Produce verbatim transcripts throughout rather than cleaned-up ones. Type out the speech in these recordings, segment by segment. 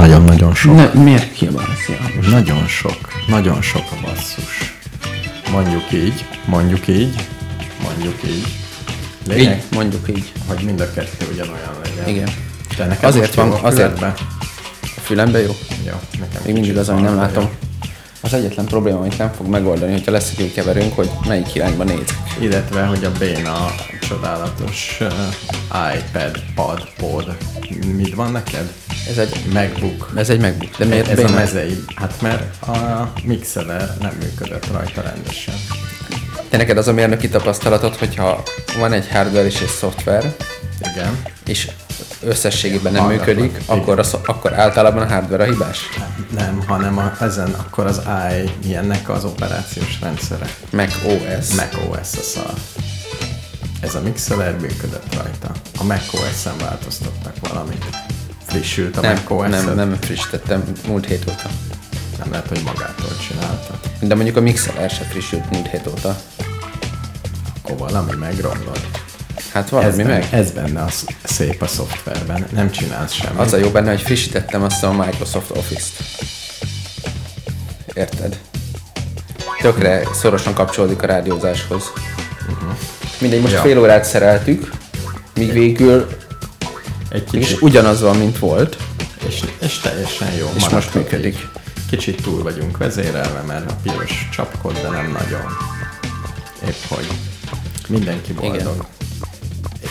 Nagyon-nagyon sok. Ne, miért ki a basszus? Nagyon sok. Nagyon sok a basszus. Mondjuk így, mondjuk így, mondjuk így. Lényeg, így. Mondjuk így. Hogy mind a kettő ugyanolyan legyen. Igen. De nekem azért van, azért be. A fülembe jó? Jó. Nekem még mindig az, ami nem látom. Jó. Az egyetlen probléma, amit nem fog megoldani, hogyha lesz egy keverünk, hogy melyik irányba néz. Illetve, hogy a Béna csodálatos uh, iPad, pad, pod. Mit van neked? Ez egy MacBook. Ez egy MacBook. De miért ez Béna? A mezei. Hát mert a Mixer nem működött rajta rendesen. Te neked az a mérnöki tapasztalatod, hogyha van egy hardware és egy szoftver, igen, és összességében nem hallgatlan működik, akkor, a, akkor általában a hardware a hibás? Nem, hanem a, ezen akkor az i ennek az operációs rendszere. Mac o es. Mac o es a szar. Ez a Mixer működött rajta. A Mac o es-en változtattak valamit. Frissült a nem, Mac o es-et? Nem, nem frissítettem múlt hét óta. Nem lehet, hogy magától csinálta. De mondjuk a Mixer se frissült múlt hét óta. Akkor valami megromlott. Hát valami ez meg. Benne, ez benne az szép a szoftverben, nem csinálsz semmit. Az a jó benne, hogy frissítettem azt a Microsoft Office-t. Érted? Tökre szorosan kapcsolódik a rádiózáshoz. Uh-huh. Mindegy, most ja. fél órát szereltük, míg végül egy kicsit ugyanaz van, mint volt. És, és teljesen jó. És most működik. Így. Kicsit túl vagyunk vezérelve, mert a piros csapkod, de nem nagyon. Épp hogy mindenki boldog. Igen.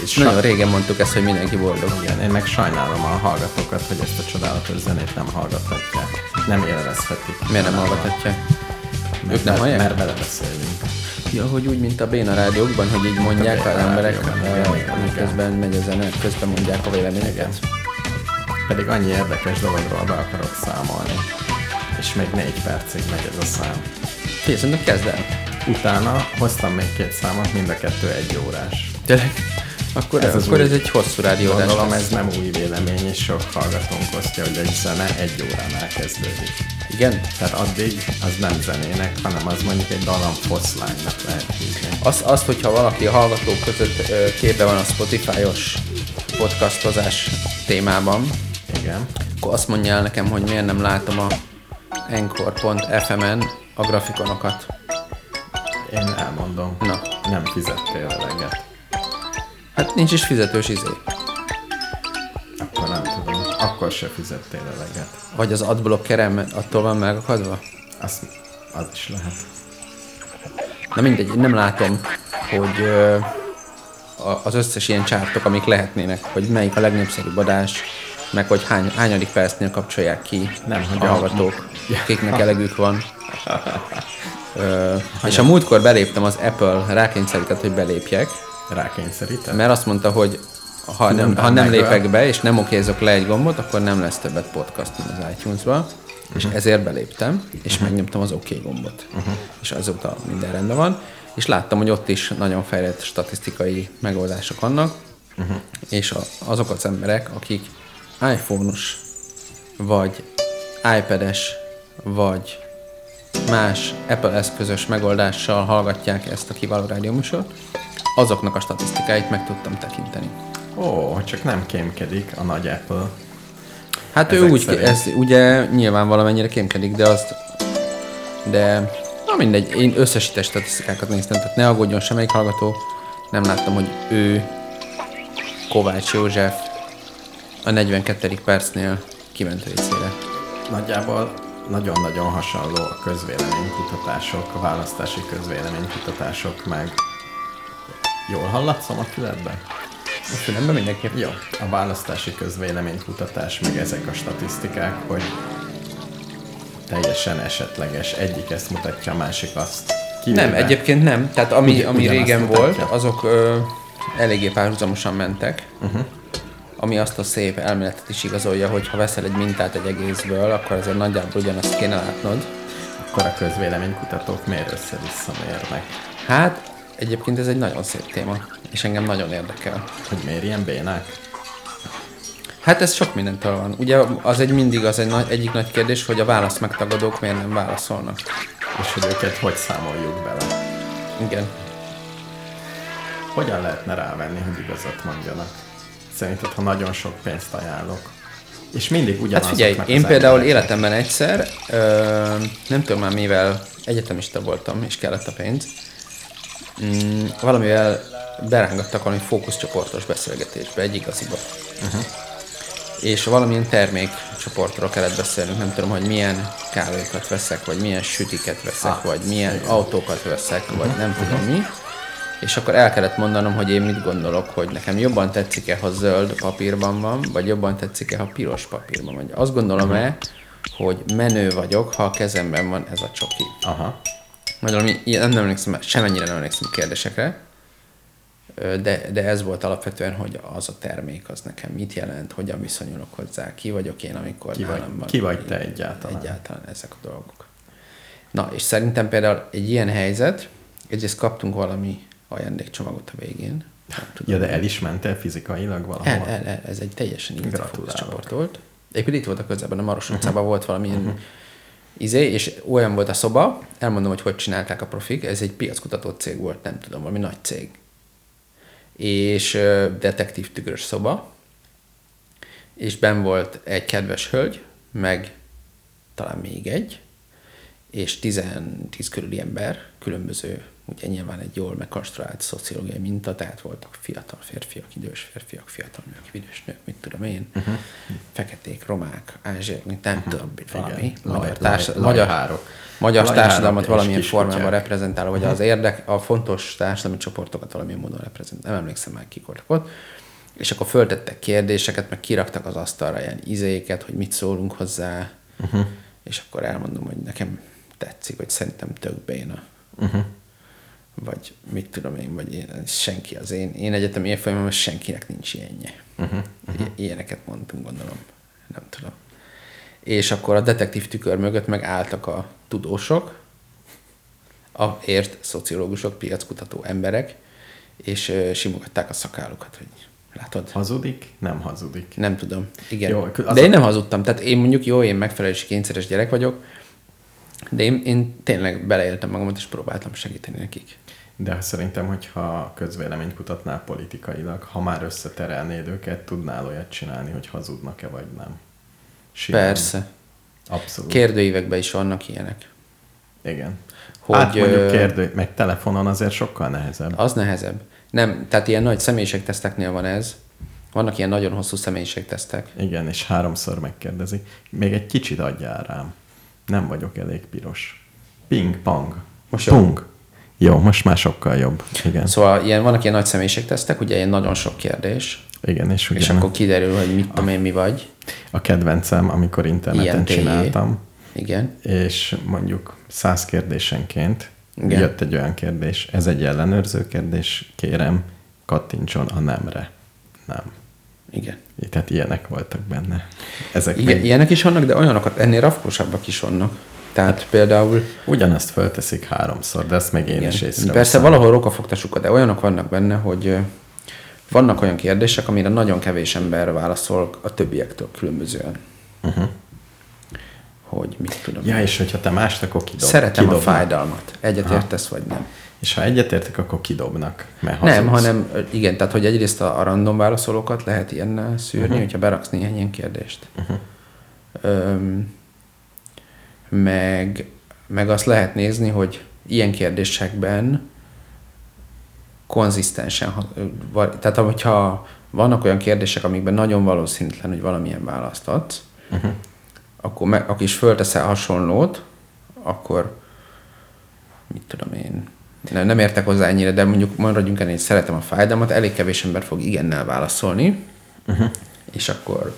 És nagyon saj... régen mondtuk ezt, hogy mindenki boldog. Igen, én meg sajnálom a hallgatókat, hogy ezt a csodálatos zenét nem hallgathatják. Nem élvezhetik. Miért nem hallgathatják? Mert, ők nem hallják? Mert belebeszélünk. Ja, hogy úgy, mint a Béna rádiókban, hogy így mint mondják az emberek, miközben megy a zene, közben mondják a véleményeket. Pedig annyi érdekes dologról be akarok számolni. És még négy percig megy ez a szám. Félsz, hogy kezd el. Utána hoztam még két számot, mind a kettő egy órás. Tényleg? Akkor ez, akkor ez egy hosszú rádióadás. Gondolom ez nem új vélemény, és sok hallgatónk osztja, hogy egy zene egy óránál kezdődik. Igen? Tehát addig az nem zenének, hanem az mondjuk egy dalamfoszlánynak lehet hívni. Azt, azt, hogyha valaki a hallgatók között képbe van a Spotify-os podcastozás témában, igen, akkor azt mondja el nekem, hogy miért nem látom a anchor pont ef em-en a grafikonokat. Én elmondom. Na. Nem fizettél eleget. Hát nincs is fizetős izé. Akkor nem tudom. Akkor se fizettél eleget. Vagy az adblockerem attól van megakadva? Az, az is lehet. Na mindegy, nem látom, hogy ö, az összes ilyen csártok, amik lehetnének, hogy melyik a legnépszerűbb adás, meg hogy hány, hányadik percnél kapcsolják ki, nem, hogy a hallgatók, akiknek elegük van. Ö, és a múltkor beléptem az Apple, rákényszerített, hogy belépjek. Rákényszerített? Mert azt mondta, hogy ha nem, nem, ha nem lépek be, és nem okézok le egy gombot, akkor nem lesz többet podcast, mint az iTunes-ba. Uh-huh. És ezért beléptem, és uh-huh. megnyomtam az oké gombot. Uh-huh. És azóta minden rendben van. És láttam, hogy ott is nagyon fejlett statisztikai megoldások vannak. Uh-huh. És a, azok az emberek, akik iPhone-os, vagy iPad-es, vagy más Apple eszközös megoldással hallgatják ezt a kiváló rádióműsort, azoknak a statisztikáit meg tudtam tekinteni. Ó, csak nem kémkedik a nagy Apple. Hát ezek ő úgy, ez ugye nyilván valamennyire kémkedik, de azt, de na mindegy, én összesített statisztikákat néztem, tehát ne aggódjon semmelyik hallgató, nem láttam, hogy ő, Kovács József a negyvenkettedik percnél kiment részére. Nagyjából nagyon-nagyon hasonló a közvéleménykutatások, a választási közvéleménykutatások meg. Jól hallatszom a fületben? A fületben mindenképp. Jó. A választási közvéleménykutatás, meg ezek a statisztikák, hogy teljesen esetleges. Egyik ezt mutatja, a másik azt. Kivéve. Nem, egyébként nem. Tehát ami, Ugy, ami régen volt, azok ö, eléggé párhuzamosan mentek. Uh-huh. Ami azt a szép elméletet is igazolja, hogy ha veszel egy mintát egy egészből, akkor azért nagyjából ugyanazt kéne látnod. Akkor a közvéleménykutatók miért össze-vissza mérnek? Hát, egyébként ez egy nagyon szép téma, és engem nagyon érdekel. Hogy miért ilyen bénák? Hát ez sok mindentől van. Ugye az egy mindig az egy nagy, egyik nagy kérdés, hogy a válasz megtagadók miért nem válaszolnak. És hogy őket hogy számoljuk bele. Igen. Hogyan lehetne rávenni, hogy igazat mondjanak? Szerinted, ha nagyon sok pénzt ajánlok, És mindig ugyanazoknak az emberek. Hát figyelj, én például életemben egyszer, ö, nem tudom már mivel, egyetemista voltam, és kellett a pénz, mm, valamivel berángattak valami fókuszcsoportos beszélgetésbe, egy igaziba. Uh-huh. És valamilyen termékcsoportról kellett beszélnünk, nem tudom, hogy milyen kávékat veszek, vagy milyen sütiket veszek, ah, vagy milyen igen. autókat veszek, uh-huh. vagy nem tudom uh-huh. mi. És akkor el kellett mondanom, hogy én mit gondolok, hogy nekem jobban tetszik-e, ha zöld papírban van, vagy jobban tetszik-e, ha piros papírban van. Azt gondolom-e, uh-huh. hogy menő vagyok, ha a kezemben van ez a csoki. Aha. Magyarul nem emlékszem, semennyire nem emlékszem kérdésekre, de, de ez volt alapvetően, hogy az a termék az nekem mit jelent, hogyan viszonyulok hozzá, ki vagyok én, amikor ki vagy, nálam van. Ki vagy te egyáltalán. Egyáltalán ezek a dolgok. Na, és szerintem például egy ilyen helyzet, egyrészt kaptunk valami ajándékcsomagot a végén. Ja, de el is mentél fizikailag valahol? El, el, el. Ez egy teljesen igazi fókuszcsoport volt. Egyébként itt volt a közelben, a Maros utcában volt valamilyen uh-huh. izé, és olyan volt a szoba, elmondom, hogy hogy csinálták a profik, ez egy piackutató cég volt, nem tudom, valami nagy cég. És uh, detektív tükrös szoba, és benn volt egy kedves hölgy, meg talán még egy, és tizen, tíz körüli ember, különböző, ugye nyilván egy jól megkonstruált szociológiai minta, tehát voltak fiatal férfiak, idős férfiak, fiatal nők, idős nők, mit tudom én, uh-huh. feketék, romák, ázsiak, nem uh-huh. tudom, valami, magyar, társa, laj, magyar, laj, magyar laj, társadalmat laj, valamilyen formában reprezentáló, vagy uh-huh. az érdek, a fontos társadalmi csoportokat valamilyen módon reprezentáló, nem emlékszem már, kik voltak ott, és akkor föltettek kérdéseket, meg kiraktak az asztalra ilyen izéket, hogy mit szólunk hozzá, uh-huh. és akkor elmondom, hogy nekem tetszik, hogy szerintem tök béna. Uh-huh. Vagy mit tudom én, vagy én, senki az én, én egyetemi évfolyamon, senkinek nincs ilyenje. Uh-huh, uh-huh. Ilyeneket mondtunk, gondolom, nem tudom. És akkor a detektív tükör mögött megálltak a tudósok, a ért szociológusok, piackutató emberek, és uh, simogatták a szakállukat, hogy látod. Hazudik? Nem hazudik. Nem tudom, igen. Jó, de én nem hazudtam, tehát én mondjuk jó, én megfelelési kényszeres gyerek vagyok, de én, én tényleg beleéltem magamat, és próbáltam segíteni nekik. De szerintem, hogyha közvéleményt kutatnál politikailag, ha már összeterelnéd őket, tudnál olyat csinálni, hogy hazudnak-e vagy nem. Simán. Persze. Abszolút. Kérdőívekben is vannak ilyenek. Igen. Hogy, hát mondjuk kérdő, meg telefonon azért sokkal nehezebb. Az nehezebb. Nem, tehát ilyen nagy személyiségteszteknél van ez. Vannak ilyen nagyon hosszú személyiségtesztek. Igen, és háromszor megkérdezi. Még egy kicsit adjál rám. Nem vagyok elég piros. Ping, pang. Most pung. Jó, most már sokkal jobb. Igen. Szóval ilyen, vannak ilyen nagy személyiségtesztek, ugye ilyen nagyon sok kérdés. Igen, és ugye. És akkor kiderül, hogy mit tudom én, mi vagy. A kedvencem, amikor interneten csináltam. Igen. És mondjuk száz kérdésenként igen. jött egy olyan kérdés, ez egy ellenőrző kérdés, kérem, kattintson a nemre. Nem. Igen. Tehát ilyenek voltak benne. Ezek igen, még... Ilyenek is vannak, de olyanokat ennél rafkósabbak is vannak. Tehát például... Ugyanezt fölteszik háromszor, de ezt meg én igen. is észreveszem. Persze valahol rókafogtasukat, de olyanok vannak benne, hogy vannak olyan kérdések, amire nagyon kevés ember válaszol a többiektől különbözően. Uh-huh. Hogy mit tudom. Ja, és hogyha te mást, akkor kidob. Szeretem kidobnak. A fájdalmat. Egyetértesz vagy nem. És ha egyetértek, akkor kidobnak. Mert nem, hanem igen, tehát hogy egyrészt a, a random válaszolókat lehet ilyennel szűrni, uh-huh. hogyha beraksz néhány ilyen kérdést. Uh-huh. Öm, meg, meg azt lehet nézni, hogy ilyen kérdésekben konzisztensen, tehát hogyha vannak olyan kérdések, amikben nagyon valószínűtlen, hogy valamilyen választ adsz, uh-huh. akkor meg, aki is fölteszel hasonlót, akkor mit tudom én, nem, nem értek hozzá ennyire, de mondjuk maradjunk ennél, szeretem a fájdalmat, elég kevés ember fog igennel válaszolni, uh-huh. és akkor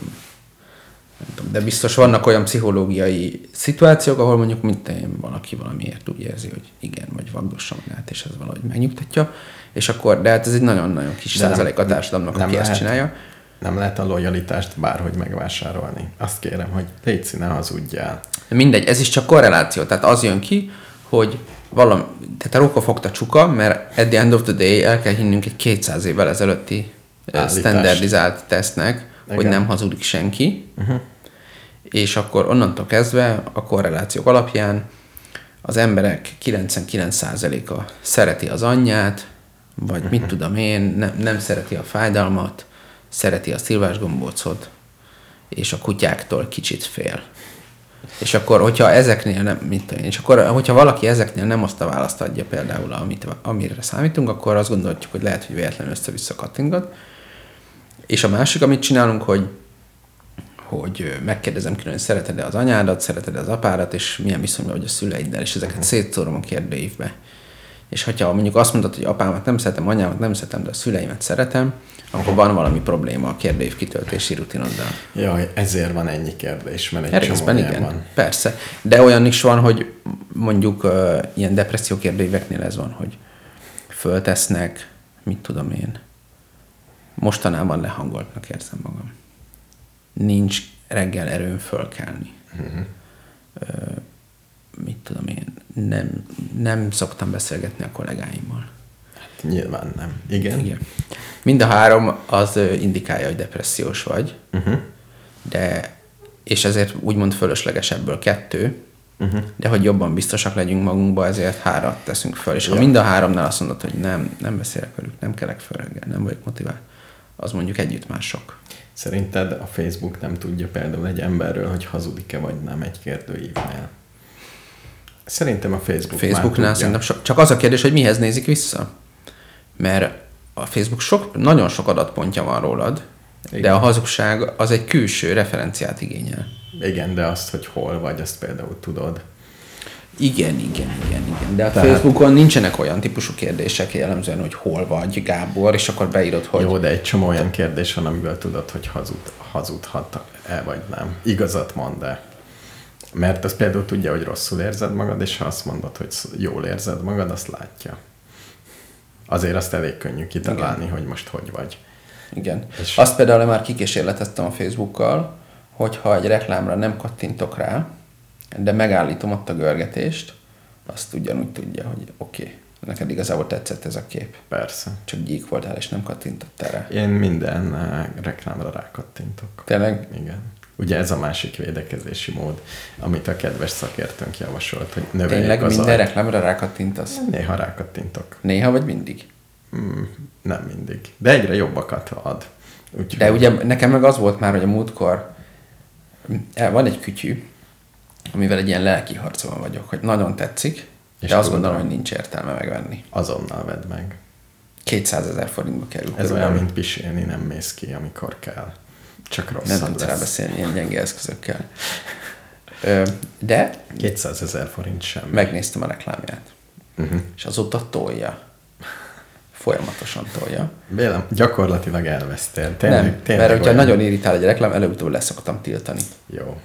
nem tudom, de biztos vannak olyan pszichológiai szituációk, ahol mondjuk minden valaki valamiért úgy érzi, hogy igen, vagy vagdossa magát, és ez valahogy megnyugtatja, és akkor, de hát ez egy nagyon-nagyon kis de százalék nem, a társadalomnak, aki lehet, ezt csinálja. Nem lehet a lojalitást bárhogy megvásárolni. Azt kérem, hogy légy színe, hazudjál. Mindegy, ez is csak korreláció, tehát az jön ki, hogy valami, tehát a róka fogta csuka, mert at the end of the day el kell hinnünk egy kétszáz évvel ezelőtti állítás. Standardizált tesztnek, igen. hogy nem hazudik senki, uh-huh. és akkor onnantól kezdve a korrelációk alapján az emberek kilencvenkilenc százaléka szereti az anyját, vagy uh-huh. mit tudom én, nem, nem szereti a fájdalmat, szereti a szilvás gombócot, és a kutyáktól kicsit fél. És akkor, hogyha ezeknél nem, mint, és akkor, hogyha valaki ezeknél nem azt a választ adja például, amit, amire számítunk, akkor azt gondoljuk, hogy lehet, hogy véletlenül össze-vissza kattingat. És a másik, amit csinálunk, hogy, hogy megkérdezem külön, hogy szereted-e az anyádat, szereted-e az apádat, és milyen viszonyban vagy a szüleiddel, és ezeket szétszórom a kérdőívbe. És ha mondjuk azt mondod, hogy apámat nem szeretem, anyámat nem szeretem, de a szüleimet szeretem, akkor van valami probléma a kérdőív kitöltési rutinoddal. Jaj, ezért van ennyi kérdés, mert egy Erésben csomó igen, van. Persze. De olyan is van, hogy mondjuk uh, ilyen depresszió kérdőíveknél ez van, hogy föltesznek, mit tudom én, mostanában lehangoltnak érzem magam. Nincs reggel erőm fölkelni. Uh-huh. Uh, mit tudom én, nem, nem szoktam beszélgetni a kollégáimmal. Hát nyilván nem. Igen? Igen. Mind a három az indikálja, hogy depressziós vagy, uh-huh. de, és ezért úgymond fölösleges ebből kettő, uh-huh. de hogy jobban biztosak legyünk magunkba, ezért hárat teszünk föl. És ja. ha mind a háromnál azt mondod, hogy nem, nem beszélek velük, nem kelek föl reggel, nem vagyok motivált, az mondjuk együtt már sok. Szerinted a Facebook nem tudja például egy emberről, hogy hazudik-e vagy nem egy kérdőívnél? Szerintem a Facebook Facebooknál szerintem so, csak az a kérdés, hogy mihez nézik vissza. Mert a Facebook sok, nagyon sok adatpontja van rólad, igen. de a hazugság az egy külső referenciát igényel. Igen, de azt, hogy hol vagy, azt például tudod. Igen, igen, igen, igen. De a Tehát... Facebookon nincsenek olyan típusú kérdések jellemzően, hogy hol vagy, Gábor, és akkor beírod, hogy... Jó, de egy csomó olyan kérdés van, amivel tudod, hogy hazud, hazudhat-e vagy nem. Igazat mondd el. Mert az például tudja, hogy rosszul érzed magad, és ha azt mondod, hogy jól érzed magad, azt látja. Azért azt elég könnyű kitalálni, hogy most hogy vagy. Igen. És azt például már kikísérleteztem a Facebookkal, hogyha egy reklámra nem kattintok rá, de megállítom ott a görgetést, azt ugyanúgy tudja, hogy oké, okay, neked igazából tetszett ez a kép. Persze. Csak gyík voltál, és nem kattintottál rá. Én minden reklámra rákattintok. Tényleg? Igen. Ugye ez a másik védekezési mód, amit a kedves szakértőnk javasolt, hogy növeljük az... Tényleg minden reklámra rákattintasz? Néha rákattintok. Néha vagy mindig? Mm, nem mindig. De egyre jobbakat ad. Úgy, de hogy... ugye nekem meg az volt már, hogy a múltkor van egy kütyű, amivel egy ilyen lelki harcban vagyok, hogy nagyon tetszik, és de azt gondolom, hogy nincs értelme megvenni. Azonnal vedd meg. kétszázezer forintba kerül. Ez olyan, mint pisilni, nem mész ki, amikor kell. Csak rosszabb lesz. Nem tudsz rábeszélni ilyen gyenge eszközökkel. Ö, de... kétszázezer forint sem. Megnéztem a reklámját. Uh-huh. És azóta tolja. Folyamatosan tolja. Bélem, gyakorlatilag elvesztél. Tényleg, nem, tényleg mert hogyha nagyon irritál egy reklám, előbb-utóbb leszoktam tiltani. Jó.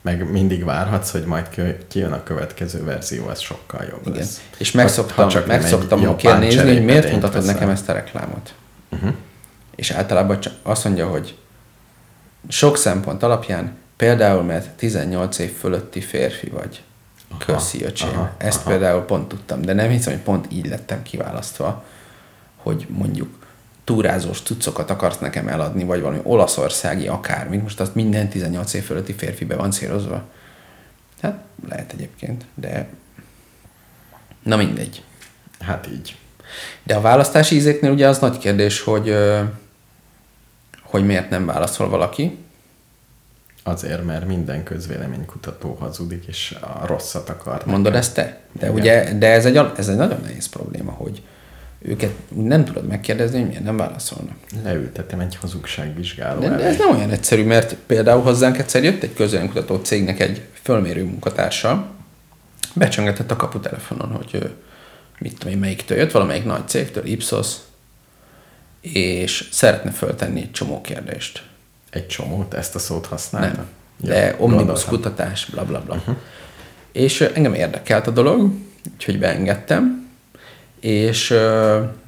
Meg mindig várhatsz, hogy majd kijön a következő verzió, az sokkal jobb igen. lesz. És megszoktam, ha, megszoktam kell nézni, hogy miért mutatod veszel. Nekem ezt a reklámot. Uh-huh. És általában csak azt mondja, hogy sok szempont alapján, például mert tizennyolc év fölötti férfi vagy. Aha, Köszi, öcsém. Aha, Ezt aha. például pont tudtam, de nem hiszem, hogy pont így lettem kiválasztva, hogy mondjuk túrázós cuccokat akarsz nekem eladni, vagy valami olaszországi akármit. Most azt minden tizennyolc év fölötti férfibe van célozva. Hát lehet egyébként, de na mindegy. Hát így. De a választási ízéknél ugye az nagy kérdés, hogy... hogy miért nem válaszol valaki? Azért, mert minden közvéleménykutató hazudik, és a rosszat akar. Mondod ezt te? De, ugye, de ez, egy, ez egy nagyon nehéz probléma, hogy őket nem tudod megkérdezni, hogy miért nem válaszolnak. Leültetem egy hazugságvizsgáló elé. De ez nem olyan egyszerű, mert például hozzánk egyszer jött egy közvéleménykutató cégnek egy fölmérő munkatársa, becsöngetett a kaputelefonon, hogy mit tudom én, melyiktől jött, valamelyik nagy cégtől, Ipsos, és szeretne föltenni egy csomó kérdést. Egy csomót? Ezt a szót használta? Nem, ja, de omnibus kutatás, bla bla bla. Uh-huh. És engem érdekelt a dolog, úgyhogy beengedtem, és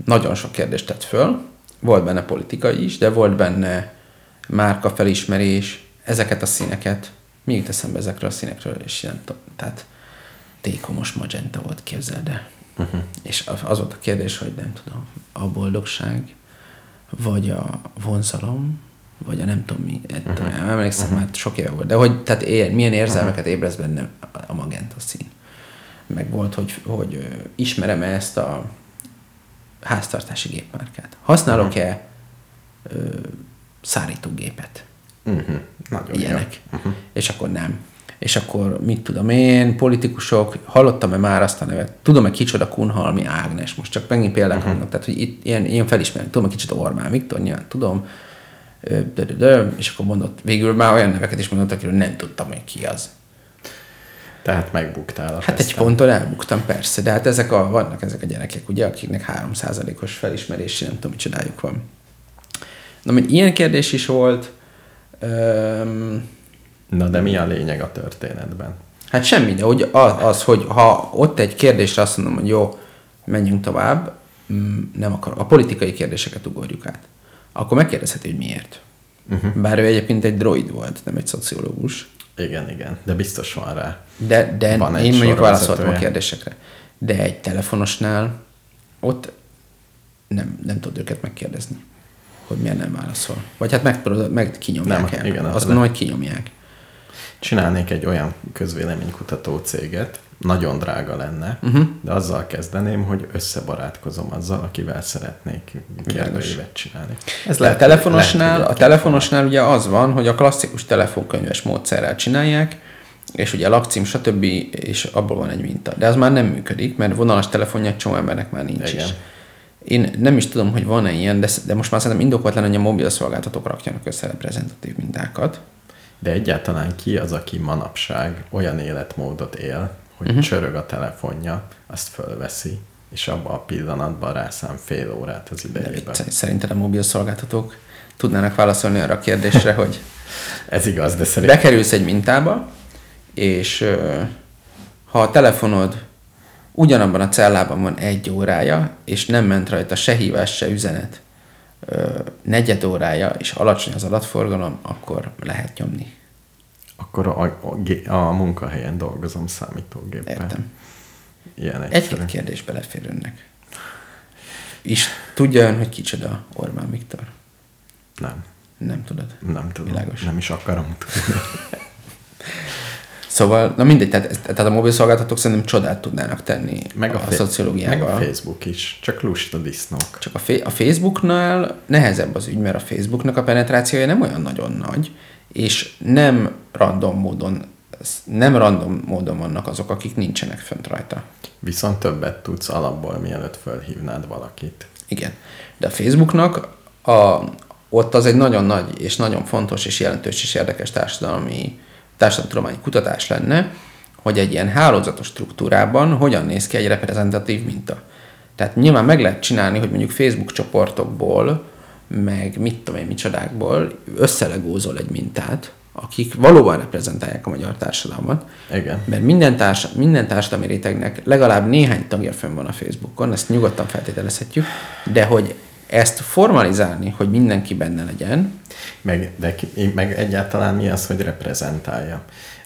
nagyon sok kérdést tett föl. Volt benne politikai is, de volt benne márkafelismerés, ezeket a színeket. Még teszem be ezekről a színekről, és nem tudom. Tehát tékomos magenta volt, képzeld el. Uh-huh. És az volt a kérdés, hogy nem tudom, a boldogság... vagy a vonzalom, vagy a nem tudom mi, nem uh-huh. emlékszem, uh-huh. már sok éve volt, de hogy, tehát ér, milyen érzelmeket uh-huh. ébreszt benne a magenta szín. Meg volt, hogy, hogy ismerem-e ezt a háztartási gépmárkát? Használok-e uh-huh. ö, szárítógépet? Uh-huh. Nagyon ilyenek. Uh-huh. És akkor nem. És akkor mit tudom én, politikusok, hallottam-e már azt a nevet? Tudom-e kicsoda Kunhalmi Ágnes? Most csak megint példák uh-huh. vannak, tehát hogy itt ilyen, ilyen felismerem. Tudom-e kicsoda Orbán Viktor? Nyilván tudom. És akkor mondott, végül már olyan neveket is mondott, akiről nem tudtam én ki az. Tehát megbuktál. Hát fesztem. Egy ponton elbuktam, persze, de hát ezek a, vannak ezek a gyerekek, ugye, akiknek három százalékos felismerési, nem tudom, mi csodájuk van. Na, mint ilyen kérdés is volt. Öm... Na, de mi a lényeg a történetben? Hát semmi, de hogy az, az, hogy ha ott egy kérdésre azt mondom, hogy jó, menjünk tovább, nem akarok, a politikai kérdéseket ugorjuk át, akkor megkérdezheti, hogy miért. Uh-huh. Bár ő egyébként egy droid volt, nem egy szociológus. Igen, igen, de biztos van rá. De, de van én mondjuk válaszoltam a kérdésekre. De egy telefonosnál ott nem, nem tudod őket megkérdezni, hogy miért nem válaszol. Vagy hát meg, meg kinyomják nem, el. Igen, azt az gondolom, hogy kinyomják. Csinálnék egy olyan közvéleménykutató céget, nagyon drága lenne, uh-huh. de azzal kezdeném, hogy összebarátkozom azzal, akivel szeretnék kérdőjévet csinálni. Ez lehet, a telefonosnál, lehet, a telefonosnál ugye az van, hogy a klasszikus telefonkönyves módszerrel csinálják, és ugye a lakcím, stb. És abból van egy minta. De az már nem működik, mert vonalas telefonja csomó embernek már nincs. Igen. Is. Én nem is tudom, hogy van-e ilyen, de, de most már szerintem indokolatlan, hogy a mobilszolgáltatók rakjanak össze reprezentatív mintákat. De egyáltalán ki az, aki manapság olyan életmódot él, hogy uh-huh. csörög a telefonja, azt fölveszi, és abban a pillanatban rászám fél órát az idejében. Szerinted a mobilszolgáltatók tudnának válaszolni arra a kérdésre, hogy ez igaz, de szerintem bekerülsz egy mintába, és uh, ha a telefonod ugyanabban a cellában van egy órája, és nem ment rajta se hívás, se üzenet, Ö, negyed órája, és alacsony az adatforgalom, akkor lehet nyomni. Akkor a, a, a munkahelyen dolgozom számítógéppel. Értem. Ilyen egy-két kérdés belefér önnek. És tudja ön, hogy kicsoda Orbán Viktor? Nem. Nem tudod? Nem tudom. Világos. Nem is akarom tudni. Szóval, na mindegy, tehát, tehát a mobilszolgáltatók szerintem csodát tudnának tenni meg a, a fe- szociológiával. Meg a Facebook is, csak lusta disznók. Csak a, fe- a Facebooknál nehezebb az ügy, mert a Facebooknak a penetrációja nem olyan nagyon nagy, és nem random módon, nem random módon vannak azok, akik nincsenek fönt rajta. Viszont többet tudsz alapból, mielőtt fölhívnád valakit. Igen, de a Facebooknak a, ott az egy nagyon nagy és nagyon fontos és jelentős és érdekes társadalmi társadalomtudományi kutatás lenne, hogy egy ilyen hálózatos struktúrában hogyan néz ki egy reprezentatív minta. Tehát nyilván meg lehet csinálni, hogy mondjuk Facebook csoportokból, meg mit tudom én, micsodákból összelegózol egy mintát, akik valóban reprezentálják a magyar társadalmat. Igen. Mert minden, társa, minden társadalmi rétegnek legalább néhány tagja fönn van a Facebookon, ezt nyugodtan feltételezhetjük, de hogy ezt formalizálni, hogy mindenki benne legyen. Meg, de ki, meg egyáltalán mi az, hogy reprezentálja?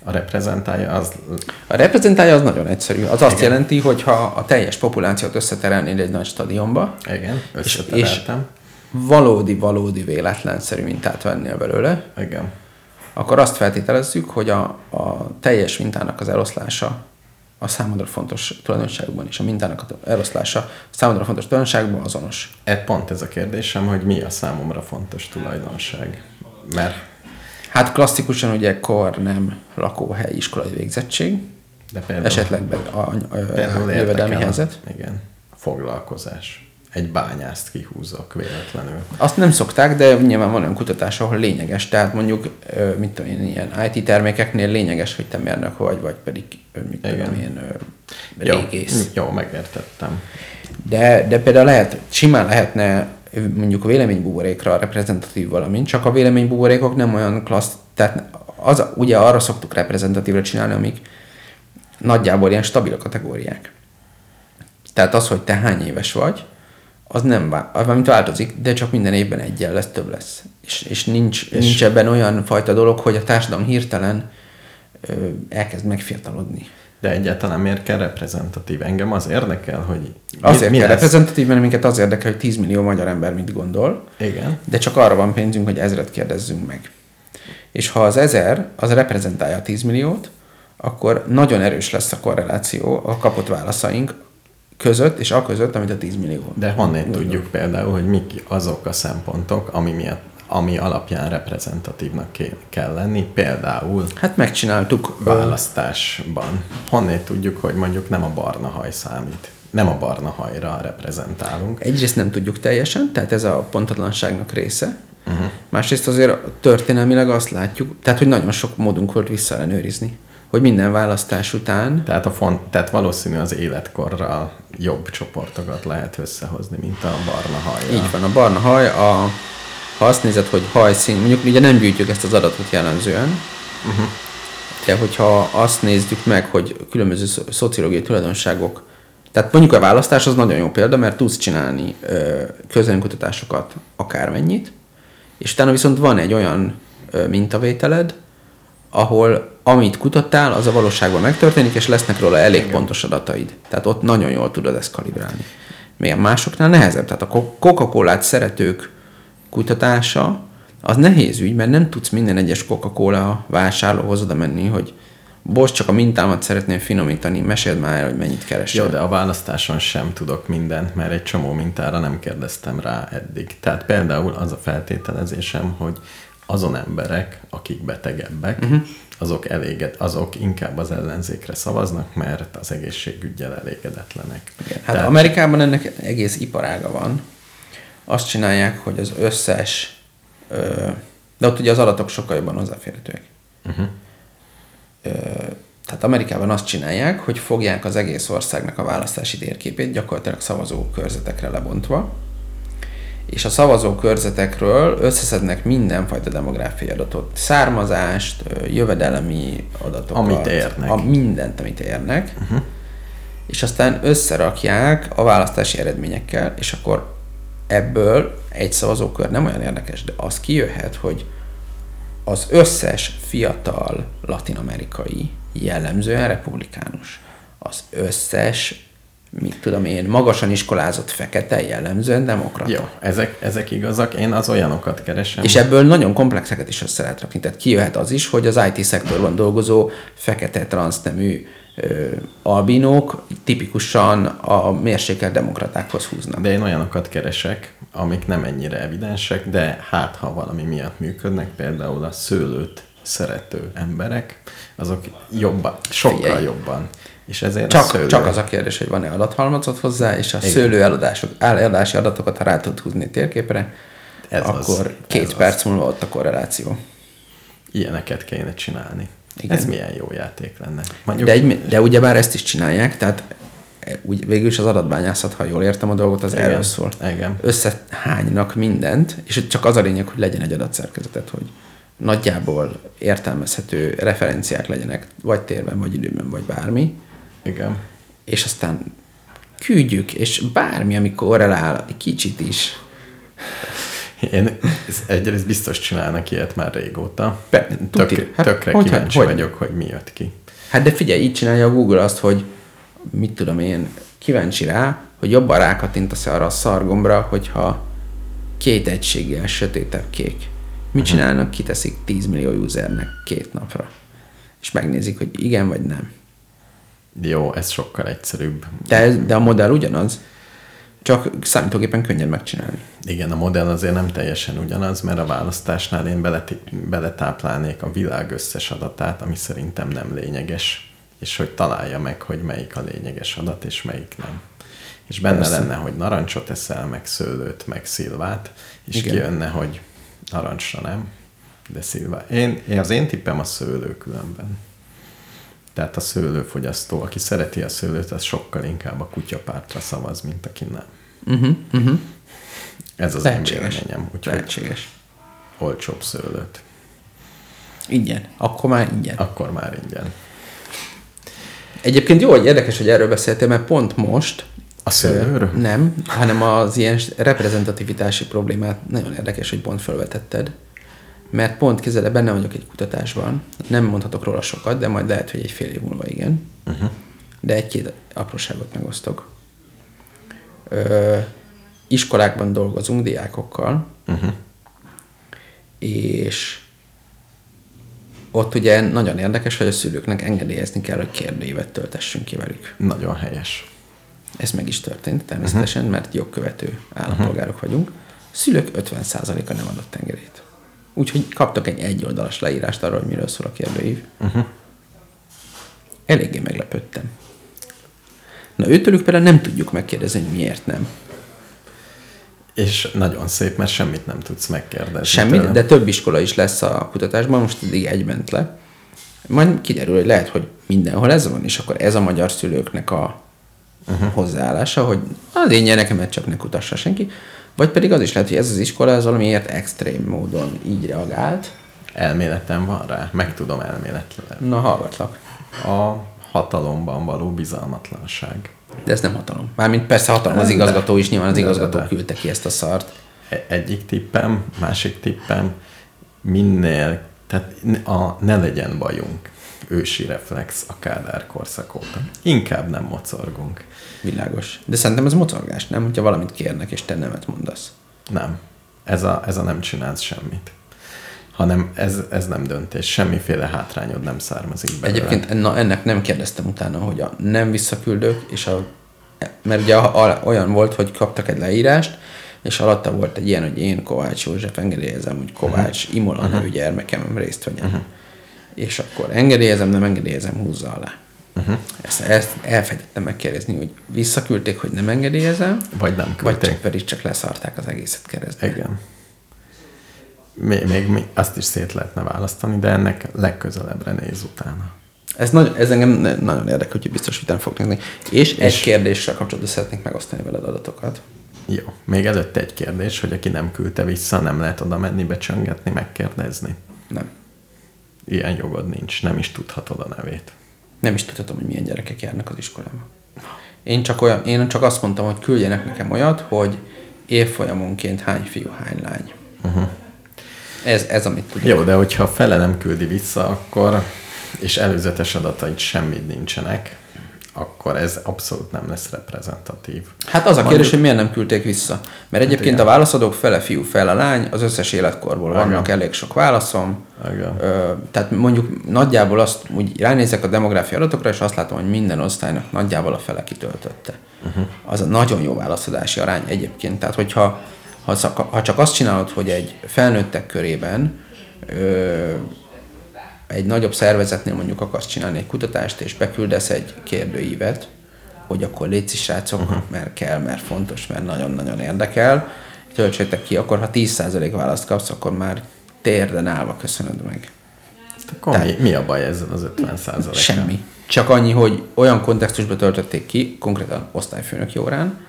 A reprezentálja az... A reprezentálja az nagyon egyszerű. Az igen. Azt jelenti, hogyha a teljes populációt összeterelnéd egy nagy stadionba. Igen, összetereltem. És, és valódi-valódi véletlenszerű mintát vennél belőle. Igen. Akkor azt feltételezzük, hogy a, a teljes mintának az eloszlása a számodra fontos tulajdonságban és a mintának a eloszlása a számodra fontos tulajdonságban azonos. E pont ez a kérdésem, hogy mi a számomra fontos tulajdonság. Mert... Hát klasszikusan ugye kor, nem, lakóhely, iskolai végzettség, de például, esetleg a, a, a jövedelmi helyzet. Igen, foglalkozás. Egy bányászt kihúzok véletlenül. Azt nem szokták, de nyilván van olyan kutatás, ahol lényeges. Tehát mondjuk, mit tudom én, ilyen i té termékeknél lényeges, hogy te mérnök vagy, vagy pedig, mit tudom én, régész. Jó, megértettem. De, de például lehet, simán lehetne mondjuk a véleménybuborékra reprezentatív valamint, csak a véleménybuborékok nem olyan klassz, tehát az, ugye arra szoktuk reprezentatívra csinálni, amik nagyjából ilyen stabil kategóriák. Tehát az, hogy te hány éves vagy, az nem változik, változik, de csak minden évben eggyel lesz, több lesz. És, és, nincs, és nincs ebben olyan fajta dolog, hogy a társadalom hirtelen ö, elkezd megfiatalodni. De egyáltalán miért kell reprezentatív? Engem az érdekel, hogy... Azért mi kell lesz? Reprezentatív, mert minket az érdekel, hogy tíz millió magyar ember mit gondol. Igen. De csak arra van pénzünk, hogy ezret kérdezzünk meg. És ha az ezer, az reprezentálja a tíz milliót, akkor nagyon erős lesz a korreláció a kapott válaszaink között, és a között, amit a tíz millió. De honnét tudjuk például, hogy mik azok a szempontok, ami miatt ami alapján reprezentatívnak kell lenni. Például hát megcsináltuk választásban. Honnét tudjuk, hogy mondjuk nem a barna haj számít. Nem a barna hajra reprezentálunk. Egyrészt nem tudjuk teljesen, tehát ez a pontatlanságnak része. Uh-huh. Másrészt azért történelmileg azt látjuk, tehát hogy nagyon sok módunk volt vissza ellenőrizni, hogy minden választás után... Tehát, a font, tehát valószínű az életkorra jobb csoportokat lehet összehozni, mint a barna hajra. Így van, a barna haj, a, ha azt nézed, hogy hajszín, mondjuk ugye nem gyűjtjük ezt az adatot jellemzően, uh-huh. de hogyha azt nézzük meg, hogy különböző szo- szociológiai tulajdonságok, tehát mondjuk a választás az nagyon jó példa, mert tudsz csinálni közleménykutatásokat akármennyit, és utána viszont van egy olyan ö, mintavételed, ahol amit kutattál, az a valóságban megtörténik, és lesznek róla elég igen. pontos adataid. Tehát ott nagyon jól tudod ezt kalibrálni. Milyen másoknál nehezebb. Tehát a Coca-Colát szeretők kutatása az nehéz ügy, mert nem tudsz minden egyes Coca-Cola vásárlóhoz oda menni, hogy bocs, csak a mintámat szeretném finomítani, meséld már el, hogy mennyit keresel. Jó, de a választáson sem tudok mindent, mert egy csomó mintára nem kérdeztem rá eddig. Tehát például az a feltételezésem, hogy azon emberek, akik betegebbek, uh-huh. azok, eléged, azok inkább az ellenzékre szavaznak, mert az egészségüggyel elégedetlenek. Igen. Hát tehát... Amerikában ennek egész iparága van. Azt csinálják, hogy az összes, de ott ugye az adatok sokkal jobban hozzáférhetőek. Uh-huh. Tehát Amerikában azt csinálják, hogy fogják az egész országnak a választási térképét, gyakorlatilag szavazókörzetekre lebontva, és a szavazókörzetekről összeszednek mindenfajta demográfiai adatot, származást, jövedelemi adatokat, amit érnek. A mindent, amit érnek, uh-huh. és aztán összerakják a választási eredményekkel, és akkor ebből egy szavazókör nem olyan érdekes, de az kijöhet, hogy az összes fiatal latin-amerikai jellemzően republikánus. Az összes, mit tudom én, magasan iskolázott fekete jellemzően demokrata. Jó, ezek, ezek igazak, én az olyanokat keresem. És ebből nagyon komplexeket is össze lehet rakni. Tehát kijöhet az is, hogy az í té-szektorban dolgozó fekete transznemű albinók tipikusan a mérsékelt demokratákhoz húznak. De én olyanokat keresek, amik nem ennyire evidensek, de hát ha valami miatt működnek, például a szőlőt szerető emberek, azok jobban, sokkal Figyelj. jobban. És ezért csak, szőlő... csak az a kérdés, hogy van-e adathalmazod hozzá, és a Igen. szőlő eladások, eladási adatokat, ha rá tudod húzni a térképre, ez akkor az, két ez perc az. múlva ott a korreláció. Ilyeneket kéne csinálni. Igen. Ez milyen jó játék lenne. Mondjuk... De, egy, de ugyebár ezt is csinálják, tehát úgy, végül is az adatbányászat, ha jól értem a dolgot, az Igen. erről szól. Igen. Összehánynak mindent, és csak az a lényeg, hogy legyen egy adatszerkezetet, hogy nagyjából értelmezhető referenciák legyenek, vagy térben, vagy időben, vagy bármi. Igen. És aztán küldjük, és bármi, amikor korrelál, kicsit is... Én egyrészt biztos csinálnak ilyet már régóta. Be, tök, tök, hát, tökre hogy, kíváncsi hogy? vagyok, hogy mi jött ki. Hát de figyelj, így csinálja a Google azt, hogy mit tudom én, kíváncsi rá, hogy jobban rákattintasz arra a szargombra, hogyha két egységgel sötétebb kék. Mit uh-huh. csinálnak? Kiteszik tíz millió usernek két napra. És megnézik, hogy igen vagy nem. Jó, ez sokkal egyszerűbb. De, de a modell ugyanaz. Csak számítógépen könnyen megcsinálni. Igen, a modell azért nem teljesen ugyanaz, mert a választásnál én beleti- beletáplálnék a világ összes adatát, ami szerintem nem lényeges, és hogy találja meg, hogy melyik a lényeges adat, és melyik nem. És benne Persze. lenne, hogy narancsot eszel, meg szőlőt, meg szilvát, és Igen. kijönne, hogy narancsra nem, de szilvát. Én, az én tippem a szőlő különben. Tehát a szőlőfogyasztó, aki szereti a szőlőt, az sokkal inkább a kutyapártra szavaz, mint aki nem. Uh-huh, uh-huh. Ez az én véleményem. Lehetséges. Olcsóbb szőlőt. Ingyen. Akkor már ingyen. Akkor már ingyen. Egyébként jó, hogy érdekes, hogy erről beszéltél, mert pont most... A szőlőről? Nem, hanem az ilyen reprezentativitási problémát nagyon érdekes, hogy pont felvetetted. Mert pont kézzel benne vagyok egy kutatásban, nem mondhatok róla sokat, de majd lehet, hogy egy fél év múlva igen. Uh-huh. De egy-két apróságot megosztok. Ö, iskolákban dolgozunk diákokkal, uh-huh. és ott ugye nagyon érdekes, hogy a szülőknek engedélyezni kell, hogy kérdőívet töltessünk ki velük. Nagyon helyes. Ez meg is történt természetesen, uh-huh. mert jogkövető állampolgárok uh-huh. vagyunk. szülők ötven százaléka nem adott engedélyt. Úgyhogy kaptak egy egyoldalas leírást arról, hogy miről szól a kérdőív. Uh-huh. Eléggé meglepődtem. Na, őtőlük például nem tudjuk megkérdezni, hogy miért nem. És nagyon szép, mert semmit nem tudsz megkérdezni. Semmit, tőlem. De több iskola is lesz a kutatásban, most eddig egy ment le. Majd kiderül, hogy lehet, hogy mindenhol ez van, és akkor ez a magyar szülőknek a uh-huh. hozzáállása, hogy az én gyerekemet csak ne kutassa senki. Vagy pedig az is lehet, hogy ez az iskola az valamiért extrém módon így reagált. Elméletem van rá, meg tudom elméletlen. Na, hallgatlak. A hatalomban való bizalmatlanság. De ez nem hatalom. Mármint persze hatalom az igazgató is, nyilván az igazgató küldte ki ezt a szart. Egyik tippem, másik tippem, minél, tehát a ne legyen bajunk, ősi reflex a Kádár korszak óta. Inkább nem mocorgunk. Világos. De szerintem ez mocorgás, nem? Hogyha valamit kérnek, és te nemet mondasz. Nem. Ez a, ez a nem csinálsz semmit. Hanem ez, ez nem döntés. Semmiféle hátrányod nem származik belőle. Egyébként na, ennek nem kérdeztem utána, hogy a nem visszaküldők, és a, mert ugye a, a, olyan volt, hogy kaptak egy leírást, és alatta volt egy ilyen, hogy én Kovács József engedélyezem, hogy Kovács uh-huh. Imola nevű uh-huh. gyermekem részt vegyen. Uh-huh. És akkor engedélyezem, nem engedélyezem, húzza alá. Uh-huh. Ezt, ezt elfelejtettem megkérdezni, hogy visszaküldték, hogy nem engedélyezem, vagy nem küldték. Vagy csak pedig csak leszarták az egészet keresztbe. Igen. Még, még, még azt is szét lehetne választani, de ennek legközelebbre néz utána. Ez, nagy, ez engem nagyon érdekel, hogy biztos vitán fog nézni. És, és egy kérdéssel kapcsolatban szeretnék megosztani veled adatokat. Jó. Még előtte egy kérdés, hogy aki nem küldte vissza, nem lehet oda menni, becsöngetni, megkérdezni. Nem. Ilyen jogod nincs, nem is tudhatod a nevét. Nem is tudhatom, hogy milyen gyerekek járnak az iskolába. Én csak, olyan, én csak azt mondtam, hogy küldjenek nekem olyat, hogy évfolyamonként hány fiú, hány lány. Uh-huh. Ez, ez, amit tudok. Jó, de hogyha fele nem küldi vissza, akkor, és előzetes adataid semmit nincsenek, akkor ez abszolút nem lesz reprezentatív. Hát az a kérdés, hogy miért nem küldték vissza. Mert egyébként igen. A válaszadók fele fiú, fele lány, az összes életkorból igen. Vannak elég sok válaszom. Igen. Ö, tehát mondjuk nagyjából azt, úgy ránézek a demográfia adatokra, és azt látom, hogy minden osztálynak nagyjából a fele kitöltötte. Uh-huh. Az a nagyon jó válaszadási arány egyébként. Tehát hogyha ha, szaka, ha csak azt csinálod, hogy egy felnőttek körében ö, egy nagyobb szervezetnél mondjuk akarsz csinálni egy kutatást, és beküldesz egy kérdőívet, hogy akkor létszik srácok, uh-huh. mert kell, mert fontos, mert nagyon-nagyon érdekel, töltsétek ki, akkor ha tíz százalék választ kapsz, akkor már térden állva köszönöd meg. Tehát, mi a baj ezzel az ötven százalékkal? Semmi. Csak annyi, hogy olyan kontextusba töltötték ki, konkrétan osztályfőnöki órán,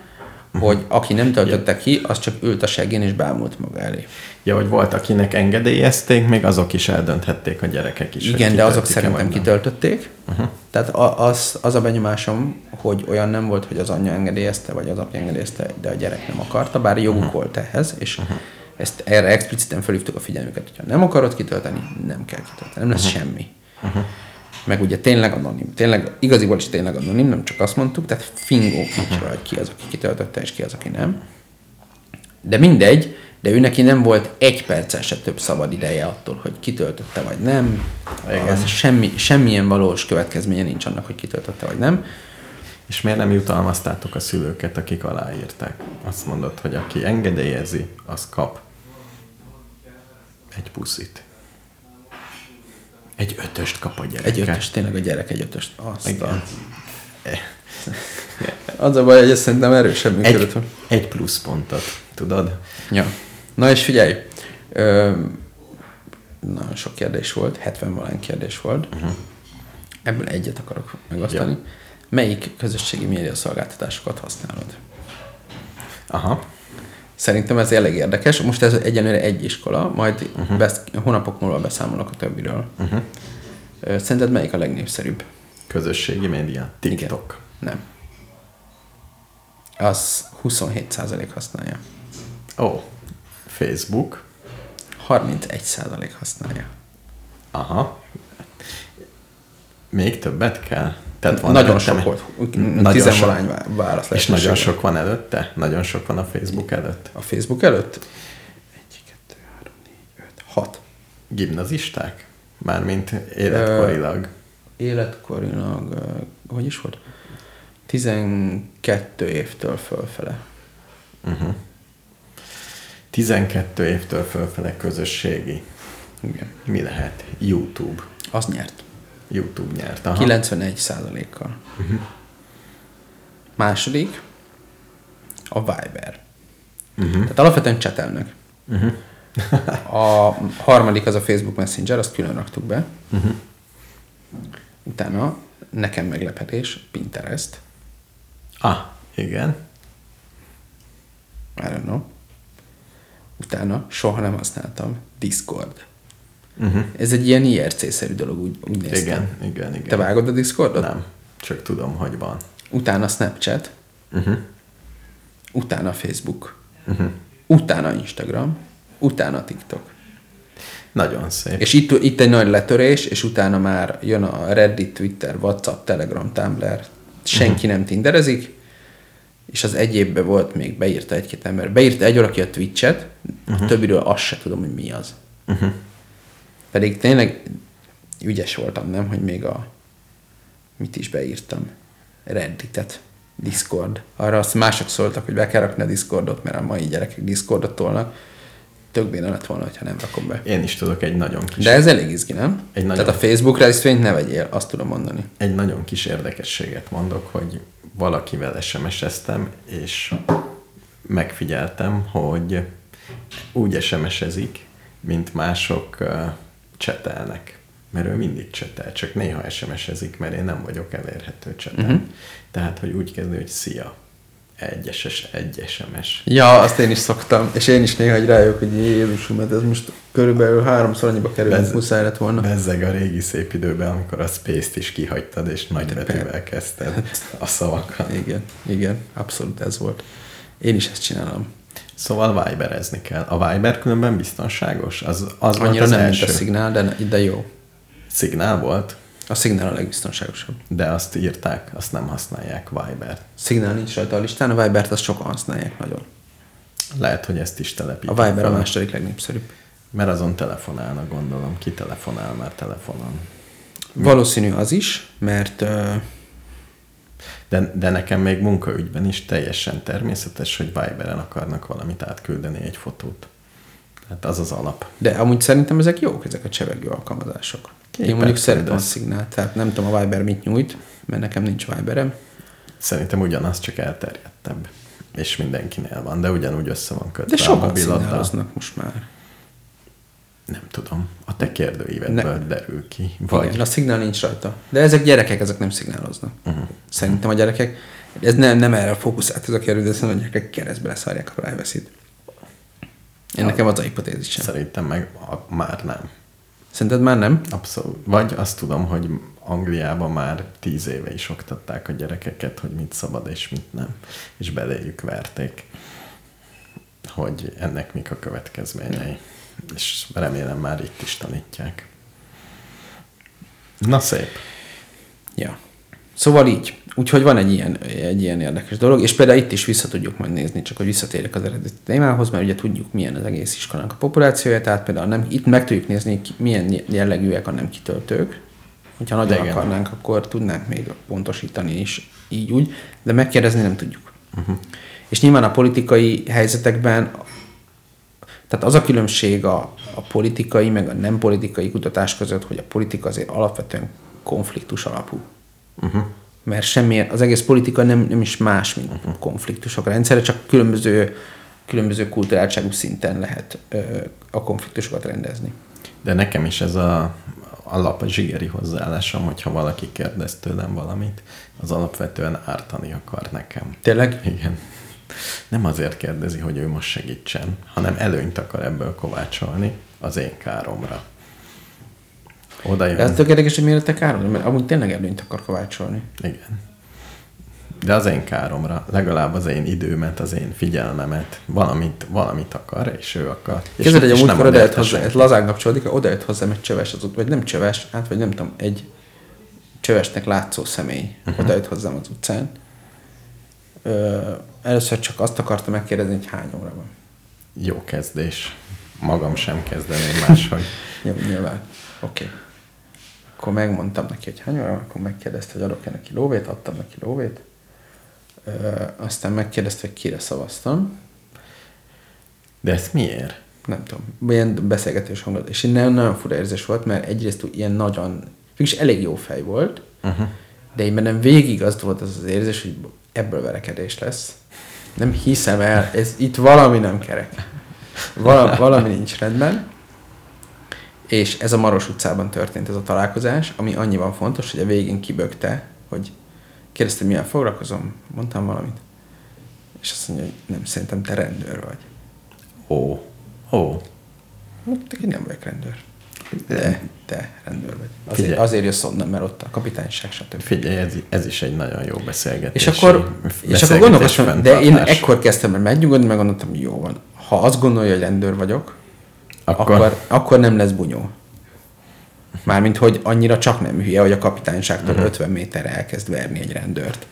hogy aki nem töltötte ki, az csak ült a seggén és bámult maga elé. Ja, hogy volt, akinek engedélyezték, még azok is eldönthették, a gyerekek is. Igen, de azok szerintem kitöltötték. Uh-huh. Tehát az, az a benyomásom, hogy olyan nem volt, hogy az anyja engedélyezte, vagy az apja engedélyezte, de a gyerek nem akarta, bár joguk uh-huh. volt ehhez, és uh-huh. ezt erre expliciten felhívtuk a figyelmüket, hogyha nem akarod kitölteni, nem kell kitölteni, nem lesz uh-huh. semmi. Uh-huh. Meg ugye tényleg anonim, tényleg, igaziból is tényleg anonim, nem csak azt mondtuk, tehát fingó kicsra, hogy ki az, aki kitöltötte, és ki az, aki nem. De mindegy, de ő neki nem volt egy perccel se több szabad ideje attól, hogy kitöltötte vagy nem. Az semmi, semmilyen valós következménye nincs annak, hogy kitöltötte vagy nem. És miért nem jutalmaztátok a szülőket, akik aláírták? Azt mondod, hogy aki engedélyezi, az kap egy puszit. Egy ötöst kap a gyerek. Egy ötöst, tényleg a gyerek egy ötöst. Azt a... Az a baj, hogy ez szerintem erősebb működött van. Egy pluszpontot, tudod? Ja. Na és figyelj, Ö, nagyon sok kérdés volt, hetven-valány kérdés volt. Uh-huh. Ebből egyet akarok megosztani. Ja. Melyik közösségi média szolgáltatásokat használod? Aha. Szerintem ez elég érdekes. Most ez egyenlőre egy iskola, majd uh-huh. besz- hónapok múlva beszámolok a többiről. Uh-huh. Szerinted melyik a legnépszerűbb? Közösségi média. TikTok. Igen. Nem. Az huszonhét százalék használja. Ó, oh. Facebook. harmincegy százalék használja. Aha. Még többet kell? Tehát van nagyon előtte, sok volt. Tizenvalány válasz. És nagyon sok van előtte? Nagyon sok van a Facebook előtt? A Facebook előtt? egy, kettő, három, négy, öt, hat. Gimnazisták? Mármint életkorilag. Ö, életkorilag, hogy is volt? tizenkét évtől fölfele. Uh-huh. tizenkét évtől fölfele közösségi. Igen. Mi lehet? YouTube. Az nyert. YouTube nyert, aha. kilencvenegy százalékkal. Uh-huh. Második a Viber. Uh-huh. Tehát alapvetően csetelnek. Uh-huh. A harmadik az a Facebook Messenger, azt külön raktuk be. Uh-huh. Utána nekem meglepetés, Pinterest. Ah, igen. I don't know. Utána soha nem használtam Discord. Uh-huh. Ez egy ilyen i er cé-szerű dolog, úgy, úgy néztem. Igen, igen, igen. Te vágod a Discordot? Nem, csak tudom, hogy van. Utána Snapchat. Uh-huh. Utána Facebook. Uh-huh. Utána Instagram. Utána TikTok. Nagyon szép. És itt, itt egy nagy letörés, és utána már jön a Reddit, Twitter, WhatsApp, Telegram, Tumblr. Senki uh-huh. nem tinderezik. És az egyébbe volt még, beírta egy-két ember. Beírta egy valaki a Twitch-et, uh-huh. a többiről azt se tudom, hogy mi az. Uh-huh. Pedig tényleg ügyes voltam, nem? Hogy még a... Mit is beírtam? Redditet. Discord. Arra azt mások szóltak, hogy be kell rakni a Discordot, mert a mai gyerekek Discordot tolnak. Tök béna lett volna, hogyha nem rakom be. Én is tudok egy nagyon kis... De ez elég izgi, nem? Egy nagyon... Tehát a Facebook részvényt ne vegyél, azt tudom mondani. Egy nagyon kis érdekességet mondok, hogy valakivel es em es-eztem, és megfigyeltem, hogy úgy es em es-ezik, mint mások uh, csetelnek. Mert ő mindig csetel, csak néha es em es-ezik, mert én nem vagyok elérhető cseten. Uh-huh. Tehát, hogy úgy kezdő, hogy szia. Egy, egy es em es. Ja, azt én is szoktam, és én is néha rájövök, hogy Jézusom, mert ez most körülbelül háromszor annyiba kerül, mint muszáj lett volna. Bezzeg a régi szép időben, amikor a Space-t is kihagytad, és nagybetűvel kezdted a szavakat. Igen, igen, abszolút ez volt. Én is ezt csinálom. Szóval Viberezni kell. A Viber különben biztonságos? Az, az annyira az nem, első. Mint a Signál, de, de jó. Signál volt? A Signál a legbiztonságosabb. De azt írták, azt nem használják, Vibert. Signál nincs rajta a listán, a Vibert azt sokan használják nagyon. Lehet, hogy ezt is telepítik. A Viber fel. A második legnépszerűbb. Mert azon telefonálnak, gondolom. Ki telefonál már telefonon? Mi? Valószínű az is, mert... Uh... De, de nekem még munkaügyben is teljesen természetes, hogy Viberen akarnak valamit átküldeni, egy fotót. Tehát az az alap. De amúgy szerintem ezek jók, ezek a csevegő alkalmazások. Én, Én mondjuk szeretem a Szignált, tehát nem tudom a Viber mit nyújt, mert nekem nincs Viberem. Szerintem ugyanaz, csak elterjedtebb. És mindenkinél van, de ugyanúgy össze van kötve. De sokat szignáloznak most már. Nem tudom, a te kérdőívedből ne. derül ki. Vagy... Igen, a Szignál nincs rajta. De ezek gyerekek, ezek nem szignáloznak. Uh-huh. Szerintem a gyerekek, ez nem, nem erre a fókuszált ez a kérdő, de szerintem a gyerekek keresztbe leszárják a privacy-t. Én nekem az a hipotézisem. Szerintem meg a, már nem. Szerinted már nem? Abszolút. Vagy azt tudom, hogy Angliában már tíz éve is oktatták a gyerekeket, hogy mit szabad és mit nem. És beléjük verték, hogy ennek mik a következményei. És remélem már itt is tanítják. Na szép. Ja. Szóval így. Úgyhogy van egy ilyen, egy ilyen érdekes dolog, és például itt is vissza tudjuk majd nézni, csak hogy visszatérjek az eredeti témához, mert ugye tudjuk, milyen az egész iskolának a populációja, tehát például nem, itt meg tudjuk nézni, milyen jellegűek a nem kitöltők. Hogyha nagyon igen. akarnánk, akkor tudnánk még pontosítani is így úgy, de megkérdezni nem tudjuk. Uh-huh. És nyilván a politikai helyzetekben, tehát az a különbség a, a politikai meg a nem politikai kutatás között, hogy a politika azért alapvetően konfliktus alapú. Uh-huh. Mert semmi, az egész politika nem, nem is más, mint uh-huh. konfliktusok rendszere, csak különböző, különböző kulturáltságú szinten lehet ö, a konfliktusokat rendezni. De nekem is ez a alap a zsigeri hozzáállásom, hogyha valaki kérdez tőlem valamit, az alapvetően ártani akar nekem. Tényleg? Igen. Nem azért kérdezi, hogy ő most segítsen, hanem előnyt akar ebből kovácsolni az én káromra. Oda jön. De az tök érdekes, hogy miért te káromra? Mert amúgy tényleg előnyt akar kovácsolni. Igen. De az én káromra, legalább az én időmet, az én figyelmemet, valamit, valamit akar, és ő akar. Kézzel, hogy amúgykor odajött hozzá, ez lazán kapcsolódik, odajött hozzám egy csöves, az ut- vagy nem csöves, hát vagy nem tudom, egy csövesnek látszó személy uh-huh. odajött hozzám az utcán. Ö, először csak azt akartam megkérdezni, hogy hány óra van. Jó kezdés. Magam sem kezdeném máshogy. Jó, nyilván. Oké. Okay. Akkor megmondtam neki, hogy hány óra van, akkor megkérdezte, hogy adok-e neki lóvét, adtam neki lóvét. Ö, aztán megkérdezte, hogy kire szavaztam. De ezt miért? Nem tudom. Ilyen beszélgetés hangot. És innen nagyon fura érzés volt, mert egyrészt ilyen nagyon, mégis elég jó fej volt, uh-huh. de én bennem végig az volt az az érzés, hogy ebből verekedés lesz. Nem hiszem el, ez itt valami nem kerek. Val- valami nincs rendben. És ez a Maros utcában történt ez a találkozás, ami annyiban fontos, hogy a végén kibökte, hogy kérdezte, hogy milyen foglalkozom, mondtam valamit. És azt mondja, hogy nem, szerintem te rendőr vagy. Ó. Ó. Hát, én nem vagyok rendőr. De te rendőr vagy. Azért, azért jössz onnan, mert ott a kapitányság, stb. Figyelj, ez, ez is egy nagyon jó beszélgetés. És akkor, és akkor gondolkoztam, de én ekkor kezdtem el megnyugodni, meg gondoltam, hogy jó van. Ha azt gondolja, hogy rendőr vagyok, Akkor... Akkor, akkor nem lesz bunyó. Mármint, hogy annyira csak nem hülye, hogy a kapitányságtól uh-huh. ötven méterre elkezd verni egy rendőrt.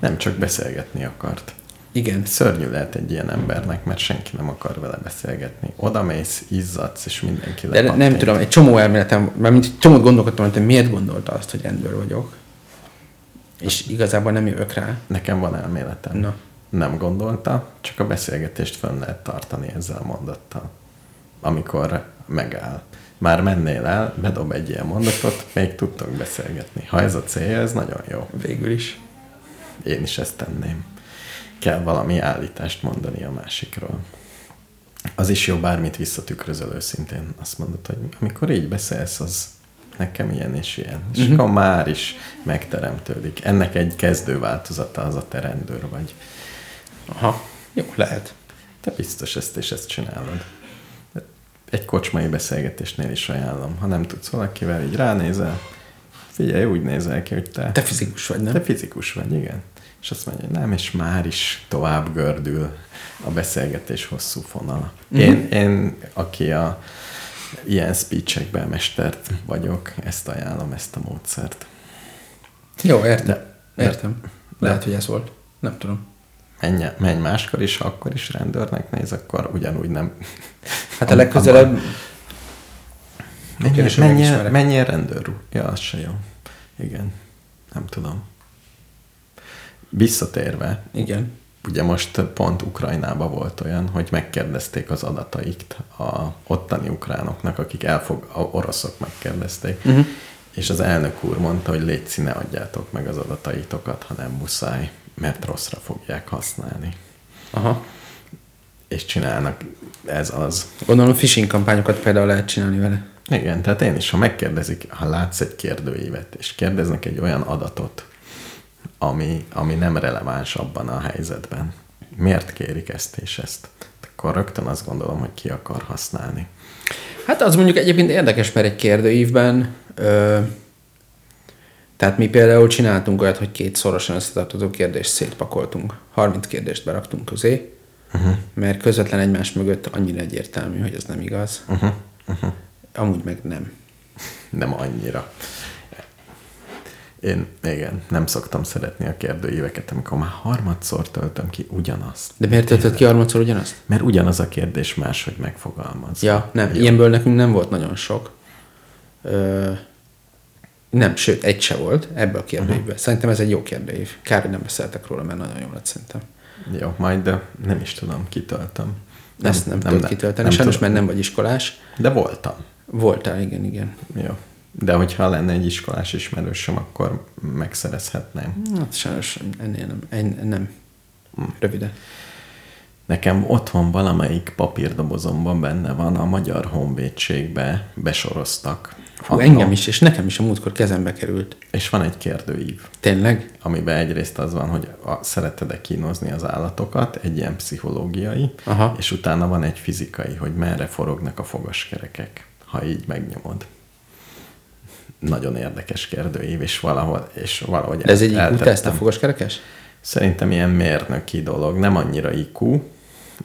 Nem, csak beszélgetni akart. Igen. Szörnyű lehet egy ilyen embernek, mert senki nem akar vele beszélgetni. Oda mész, izzadsz, és mindenki lepattént. De nem tudom, egy csomó elméletem, mert egy csomót gondolkodtam, hogy miért gondolta azt, hogy rendőr vagyok. És igazából nem jövök rá. Nekem van elméletem. Na. Nem gondolta, csak a beszélgetést fönn lehet tartani ezzel a mondattal. Amikor megáll. Már mennél el, bedob egy ilyen mondatot, még tudtok beszélgetni. Ha ez a célja, ez nagyon jó. Végül is. Én is ezt tenném. Kell valami állítást mondani a másikról. Az is jó, bármit visszatükrözöl őszintén. Azt mondod, hogy amikor így beszélsz, az nekem ilyen és ilyen. És mm-hmm. akkor már is megteremtődik. Ennek egy kezdő változata az a te rendőr vagy. Aha, jó, lehet. Te biztos ezt és ezt csinálod. Egy kocsmai beszélgetésnél is ajánlom. Ha nem tudsz valakivel, így ránézel, figyelj, úgy nézel ki, hogy te... Te fizikus vagy, nem? Te fizikus vagy, igen. És azt mondja, nem, és már is tovább gördül a beszélgetés hosszú fonala. Mm-hmm. Én, én, aki a ilyen speech-ekben mestert vagyok, ezt ajánlom, ezt a módszert. Jó, értem. De, értem. De, lehet, de. Hogy ez volt. Nem tudom. Menj, menj máskor is, ha akkor is rendőrnek néz, akkor ugyanúgy nem. Hát a legközelebb... Menjél rendőr úr. Ja, az se jó. Igen, nem tudom. Visszatérve. Igen. Ugye most pont Ukrajnában volt olyan, hogy megkérdezték az adataikt a ottani ukránoknak, akik elfog, a oroszok megkérdezték. Uh-huh. És az elnök úr mondta, hogy légy színe adjátok meg az adataitokat, ha nem muszáj, mert rosszra fogják használni. Aha. És csinálnak ez az. Gondolom phishing kampányokat például lehet csinálni vele. Igen, tehát én is, ha megkérdezik, ha látsz egy kérdőívet, és kérdeznek egy olyan adatot, ami, ami nem releváns abban a helyzetben. Miért kérik ezt és ezt? Akkor rögtön azt gondolom, hogy ki akar használni. Hát az mondjuk egyébként érdekes, mert egy kérdőívben... Ö- Tehát mi például csináltunk olyat, hogy két szorosan összetartozó kérdést szétpakoltunk. harminc kérdést beraktunk közé, uh-huh. mert közvetlen egymás mögött annyira egyértelmű, hogy ez nem igaz. Uh-huh. Uh-huh. Amúgy meg nem. Nem annyira. Én, igen, nem szoktam szeretni a kérdőíveket, amikor már harmadszor töltöm ki ugyanazt. De miért töltöd ki harmadszor ugyanazt? Mert ugyanaz a kérdés máshogy megfogalmaz. Ja, nem. Jó. Ilyenből nekünk nem volt nagyon sok. Ö... Nem, sőt, egy se volt ebből a kérdőívből. Uh-huh. Szerintem ez egy jó kérdőív. Kár, hogy nem beszéltek róla, mert nagyon jó lett szerintem. Jó, majd, de nem is tudom, kitöltöm. Nem, Ezt nem, nem tudod kitölteni, sajnos, tudom. Mert nem vagy iskolás. De voltam. Voltál, igen, igen. Jó. De hogyha lenne egy iskolás ismerősöm, akkor megszerezhetném. Hát sajnos ennél nem. En, nem. Hmm. Röviden. Nekem otthon valamelyik papírdobozomban benne van, a Magyar Honvédségbe besoroztak. Hú, engem is, és nekem is a múltkor kezembe került. És van egy kérdőív. Tényleg? Amiben egyrészt az van, hogy a, szereted-e kínozni az állatokat, egy ilyen pszichológiai, aha. és utána van egy fizikai, hogy merre forognak a fogaskerekek, ha így megnyomod. Nagyon érdekes kérdőív, és valahol, és valahogy de ez egy i kú teszt a fogaskerekes? Szerintem ilyen mérnöki dolog, nem annyira i kú,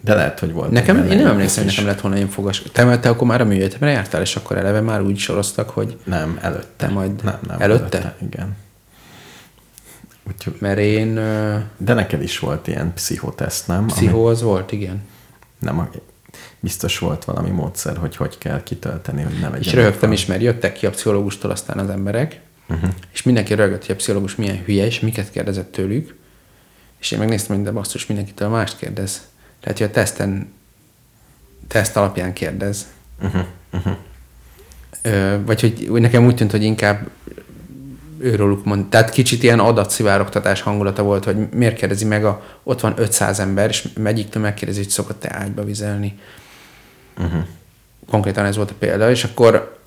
de lehet, hogy volt. Nekem, én nem emlékszem, hogy nekem lett volna ilyen fogas. Te, te akkor már a műegyetemre jártál, és akkor eleve már úgy soroztak, hogy... Nem, előtte. Majd nem, nem, előtte? előtte? Igen. Úgyhogy... Mert én... De neked is volt ilyen pszichoteszt, nem? Pszichó az ami... volt, igen. Nem, biztos volt valami módszer, hogy hogy kell kitölteni, hogy ne vegyen. És röhögtem is, mert jöttek ki a pszichológustól aztán az emberek, uh-huh. és mindenki röhögött, hogy a pszichológus milyen hülye, és miket kérdezett tőlük. És én megnéztem, hogy de basszus, mindenkitől mást kérdez. Tehát, hogy a teszten, teszt alapján kérdez. Uh-huh. Uh-huh. Ö, vagy hogy nekem úgy tűnt, hogy inkább őróluk mond. Tehát kicsit ilyen adatszivárogtatás hangulata volt, hogy miért kérdezi meg, a, ott van ötszáz ember, és egyiktől megkérdezi, hogy szokott-e ágyba vizelni. Uh-huh. Konkrétan ez volt a példa, és akkor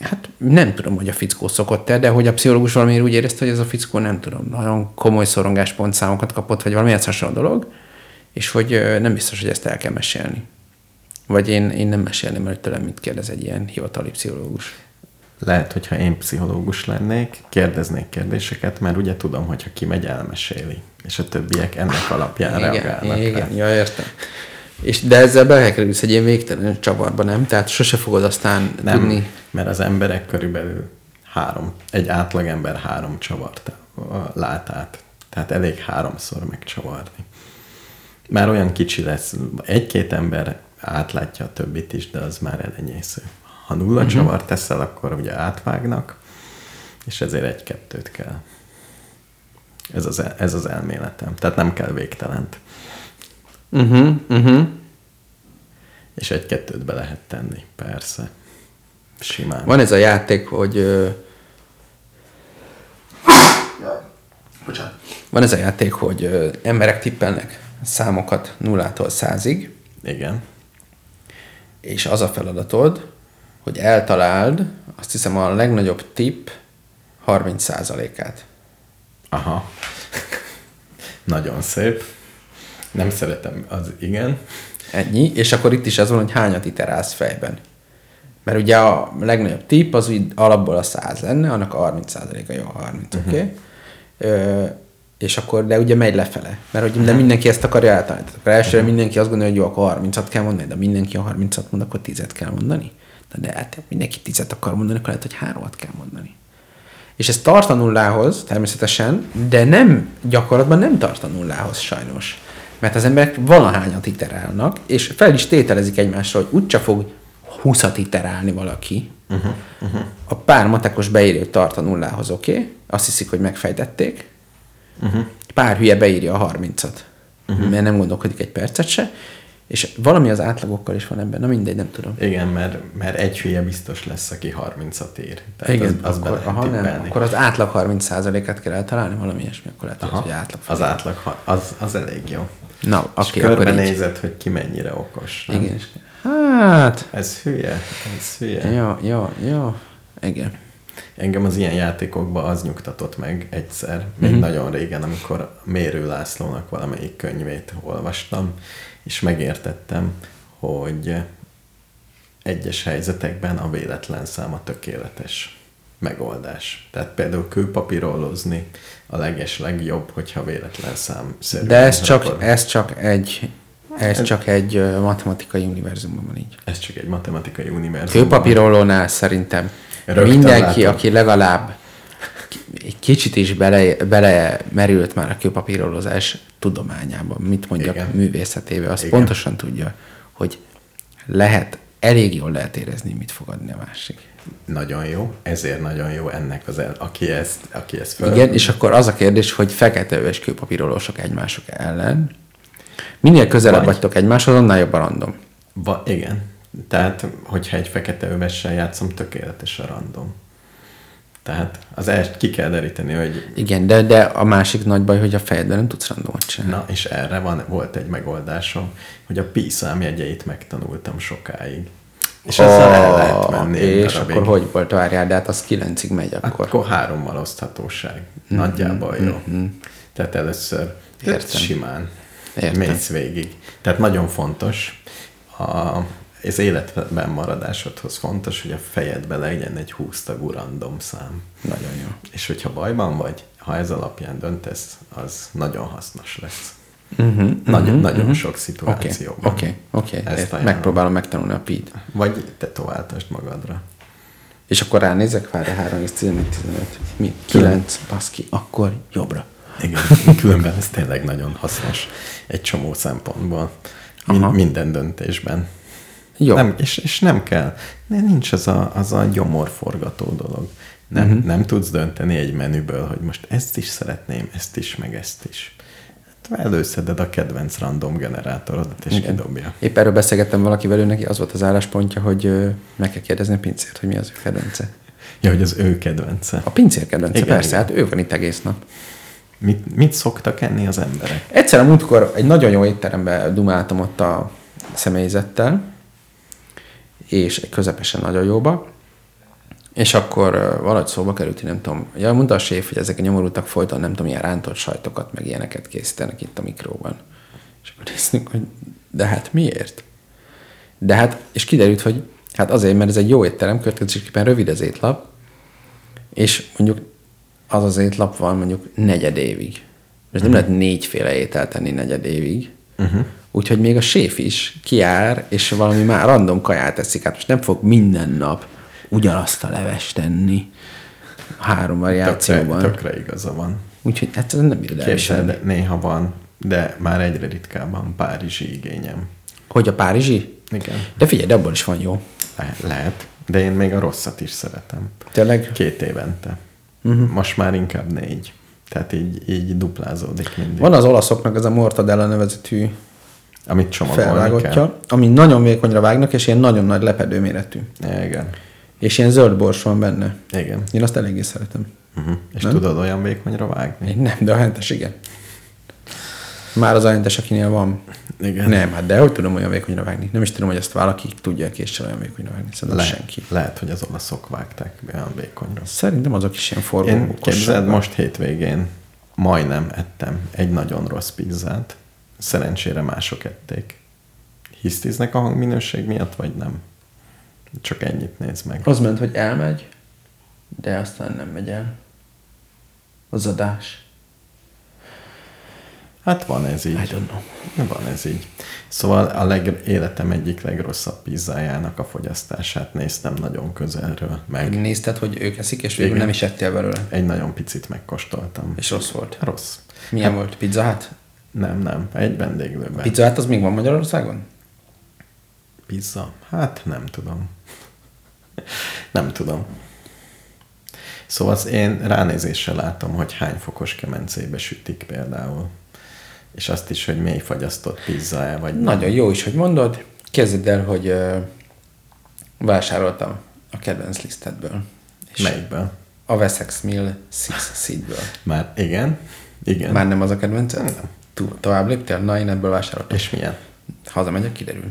hát nem tudom, hogy a fickó szokott-e, de hogy a pszichológus valamiért úgy érezte, hogy ez a fickó, nem tudom, nagyon komoly szorongáspont-számokat kapott, vagy valami hasonló dolog, és hogy nem biztos, hogy ezt el kell mesélni. Vagy én, én nem mesélném, mert tőlem mit kérdez egy ilyen hivatali pszichológus. Lehet, hogyha én pszichológus lennék, kérdeznék kérdéseket, mert ugye tudom, hogyha kimegy, elmeséli, és a többiek ennek alapján igen, reagálnak. Igen, ja, értem. És de ezzel belekerülsz egy ilyen végtelen csavarba, nem? Tehát sose fogod aztán nem, tudni... mert az emberek körülbelül három, egy átlagember három csavart lát át. Tehát elég háromszor megcsavarni. Már olyan kicsi lesz, egy-két ember átlátja a többit is, de az már elenyésző. Ha nulla uh-huh. csavart teszel, akkor ugye átvágnak, és ezért egy-kettőt kell. Ez az, ez az elméletem. Tehát nem kell végtelent. Uh-huh, uh-huh. És egy-kettőt be lehet tenni, persze. Simán. Van ez a játék, hogy... Ö... Bocsánat. Van ez a játék, hogy ö, emberek tippelnek számokat nullától százig. Igen. És az a feladatod, hogy eltaláld, azt hiszem, a legnagyobb tipp harminc százalékát. Aha. Nagyon szép. Nem szeretem, az igen. Ennyi, és akkor itt is az van, hogy hányat iterálsz fejben. Mert ugye a legnagyobb tipp az úgy alapból a száz lenne, annak a harminc százaléka jó, harminc, uh-huh. oké? Okay? És akkor, de ugye megy lefele. Mert ugye uh-huh. mindenki ezt akarja eltalálni. Akkor elsőre uh-huh. mindenki azt gondolja, hogy jó, akkor harmincat kell mondani, de mindenki a harmincat mond, akkor tízet kell mondani. De, de hát mindenki tízet akar mondani, akkor lehet, hogy háromat kell mondani. És ez tart a nullához, természetesen, de nem, gyakorlatban nem tart a nullához sajnos. Mert az emberek valahányat iterálnak, és fel is tételezik egymásra, hogy úgyse fog húszat iterálni valaki. Uh-huh, uh-huh. A pár matekos beírja, hogy tart a nullához, oké, okay. Azt hiszik, hogy megfejtették. Uh-huh. Pár hülye beírja a harmincat, uh-huh. mert nem gondolkodik egy percet se, és valami az átlagokkal is van ebben, na mindegy, nem tudom. Igen, mert, mert egy hülye biztos lesz, aki harmincat ír. Tehát igen, az, az akkor, aha, nem, akkor az átlag harminc százalékát kell eltalálni, valami ilyesmi, akkor lehet, aha, hogy átlag. Az átlag, az, az elég jó. Na, és okay, körbenézed, hogy ki mennyire okos. Nem? Igen. Hát... Ez hülye, ez hülye. Jó, jó, jó. Igen. Engem az ilyen játékokban az nyugtatott meg egyszer, még mm-hmm. nagyon régen, amikor Mérő Lászlónak valamelyik könyvét olvastam, és megértettem, hogy egyes helyzetekben a véletlen szám a tökéletes megoldás. Tehát például kőpapírolózni a leges legjobb, hogyha véletlen számszerűen. De ez csak, akkor... ez csak egy ez, ez csak egy matematikai univerzumban van így. Ez csak egy matematikai univerzumban. Kőpapírolónál szerintem rögtön mindenki, látom, aki legalább egy kicsit is bele, bele merült már a kőpapírolózás tudományában, mit mondjak, igen, művészetében, azt igen, pontosan tudja, hogy lehet, elég jól lehet érezni, mit fog adni a másik. Nagyon jó, ezért nagyon jó ennek az el, aki ezt, aki ezt föl... Igen, és akkor az a kérdés, hogy fekete-öves kőpapírolósok egymások ellen. Minél közelebb vagy vagytok egymáshoz, annál jobban random. Va, igen, tehát hogyha egy fekete-övessel játszom, tökéletes a random. Tehát az ezt ki kell deríteni, hogy... Igen, de, de a másik nagy baj, hogy a fejedben nem tudsz randomot csinálni. Na, és erre van, volt egy megoldásom, hogy a pi számjegyeit megtanultam sokáig. És oh, ezzel el lehet menni. És darabig. Akkor hogy volt, várjál, de hát az kilencig megy akkor. Akkor hárommal oszthatóság. Mm-hmm. Nagyjából jó. Mm-hmm. Tehát először értem, simán értem, mész végig. Tehát nagyon fontos a... az életben maradásodhoz fontos, hogy a fejedbe legyen egy húsztagú random szám. Nagyon jó. És hogyha bajban vagy, ha ez alapján döntesz, az nagyon hasznos lesz. Uh-huh, Nagy- uh-huh, nagyon uh-huh. sok szituációban. Oké, oké, oké. Megpróbálom megtanulni a pét. Vagy te továbbtasd magadra. És akkor ránézek, várj, három, tizennégy, tizenöt, kilenc, baszki, akkor jobbra. Igen, különben ez tényleg nagyon hasznos egy csomó szempontból. Min- minden döntésben. Nem, és, és nem kell. Nincs az a, az a gyomorforgató dolog. Nem, uh-huh. nem tudsz dönteni egy menüből, hogy most ezt is szeretném, ezt is, meg ezt is. Hát előszeded a kedvenc random generátorodat, és igen, kidobja. Épp erről beszélgettem valakivel, ő neki az volt az álláspontja, hogy meg kell kérdezni a pincért, hogy mi az ő kedvence. Ja, hogy az ő kedvence. A pincér kedvence, igen, persze, igen. Hát ő van itt egész nap. Mit, mit szoktak enni az emberek? Egyszer a múltkor egy nagyon jó étteremben dumáltam ott a személyzettel, és egy közepesen nagyon jóba, és akkor valahogy szóba került, nem tudom, ja, mondta a séf, hogy ezek a nyomorultak folyton, nem tudom, ilyen rántott sajtokat, meg ilyeneket készítenek itt a mikróban. És akkor néztünk, hogy de hát miért? De hát, és kiderült, hogy hát azért, mert ez egy jó étterem, következésképpen rövid az étlap, és mondjuk az az étlap van mondjuk negyed évig. Ez uh-huh. nem lehet négyféle ételt tenni negyed évig. Uh-huh. Úgyhogy még a séf is kiár, és valami már random kaját eszik. Hát most nem fog minden nap ugyanazt a levest tenni három variációban. Tökre, tökre igaza van. Úgyhogy hát ez nem írd el. Néha van, de már egyre ritkábban párizsi igényem. Hogy a párizsi? Igen. De figyelj, de abból is van jó. Le- lehet, de én még a rosszat is szeretem. Tényleg? Két évente. Uh-huh. Most már inkább négy. Tehát így, így duplázódik mindig. Van az olaszoknak ez a mortadella nevezetű amit csomagolni kell. Ami nagyon vékonyra vágnak, és ilyen nagyon nagy lepedő méretű. Igen. És ilyen zöld bors van benne. Igen. Én azt eléggé szeretem. Uh-huh. És nem? Tudod olyan vékonyra vágni? Én nem, de a hentes igen. Már az a hentes, akinél van. Igen. Nem, hát de hogy tudom olyan vékonyra vágni? Nem is tudom, hogy ezt valaki tudja késsel olyan vékonyra vágni. Szerintem Le- senki. Lehet, hogy az olaszok vágták olyan vékonyra. Szerintem azok is ilyen forgóbukos. Képzeld, most hétvégén majdnem ettem egy nagyon rossz pizzát. Szerencsére mások ették. Hisztiznek a hangminőség miatt, vagy nem? Csak ennyit nézd meg. Az ment, hogy elmegy, de aztán nem megy el. Az adás. Hát van ez így. I don't know. Van ez így. Szóval a leg, életem egyik legrosszabb pizzájának a fogyasztását néztem nagyon közelről meg. Nézted, hogy ők eszik, és végül nem is ettél belőle? Egy nagyon picit megkóstoltam. És rossz volt? Rossz. Milyen hát, volt? Pizza hát? Nem, nem. Egy vendéglőben. A pizza hát az még van Magyarországon? Pizza? Hát nem tudom. nem tudom. Szóval az én ránézéssel látom, hogy hány fokos kemencébe sütik például. És azt is, hogy mély fagyasztott pizza-e, vagy nem. Nagyon jó is, hogy mondod. Kezded el, hogy ö, vásároltam a kedvenc lisztedből. Melyikből? A Wessex Mill Six Seedből. Már igen? Igen. Már nem az a kedvenced? Nem. To- tovább léptél? Na, én ebből vásároltam. És milyen? Hazamegyek, kiderül.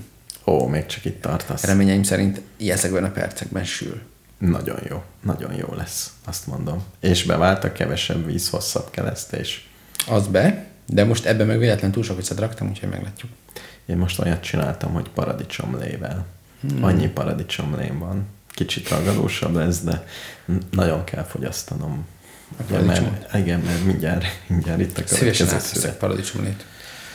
Ó, még csak itt tartasz. Reményeim szerint ezekben a percekben sül. Nagyon jó. Nagyon jó lesz, azt mondom. És bevált a kevesebb víz, hosszabb kelesztés. Az be, de most ebben meg véletlen túl sok viccet raktam, úgyhogy meglátjuk. Én most olyat csináltam, hogy paradicsomlével. Hmm. Annyi paradicsomlém van. Kicsit ragadósabb lesz, de nagyon kell fogyasztanom. Ja, mert, igen, mert mindjárt, mindjárt itt a következő szület. Szívesen átveszek paradicsomlét.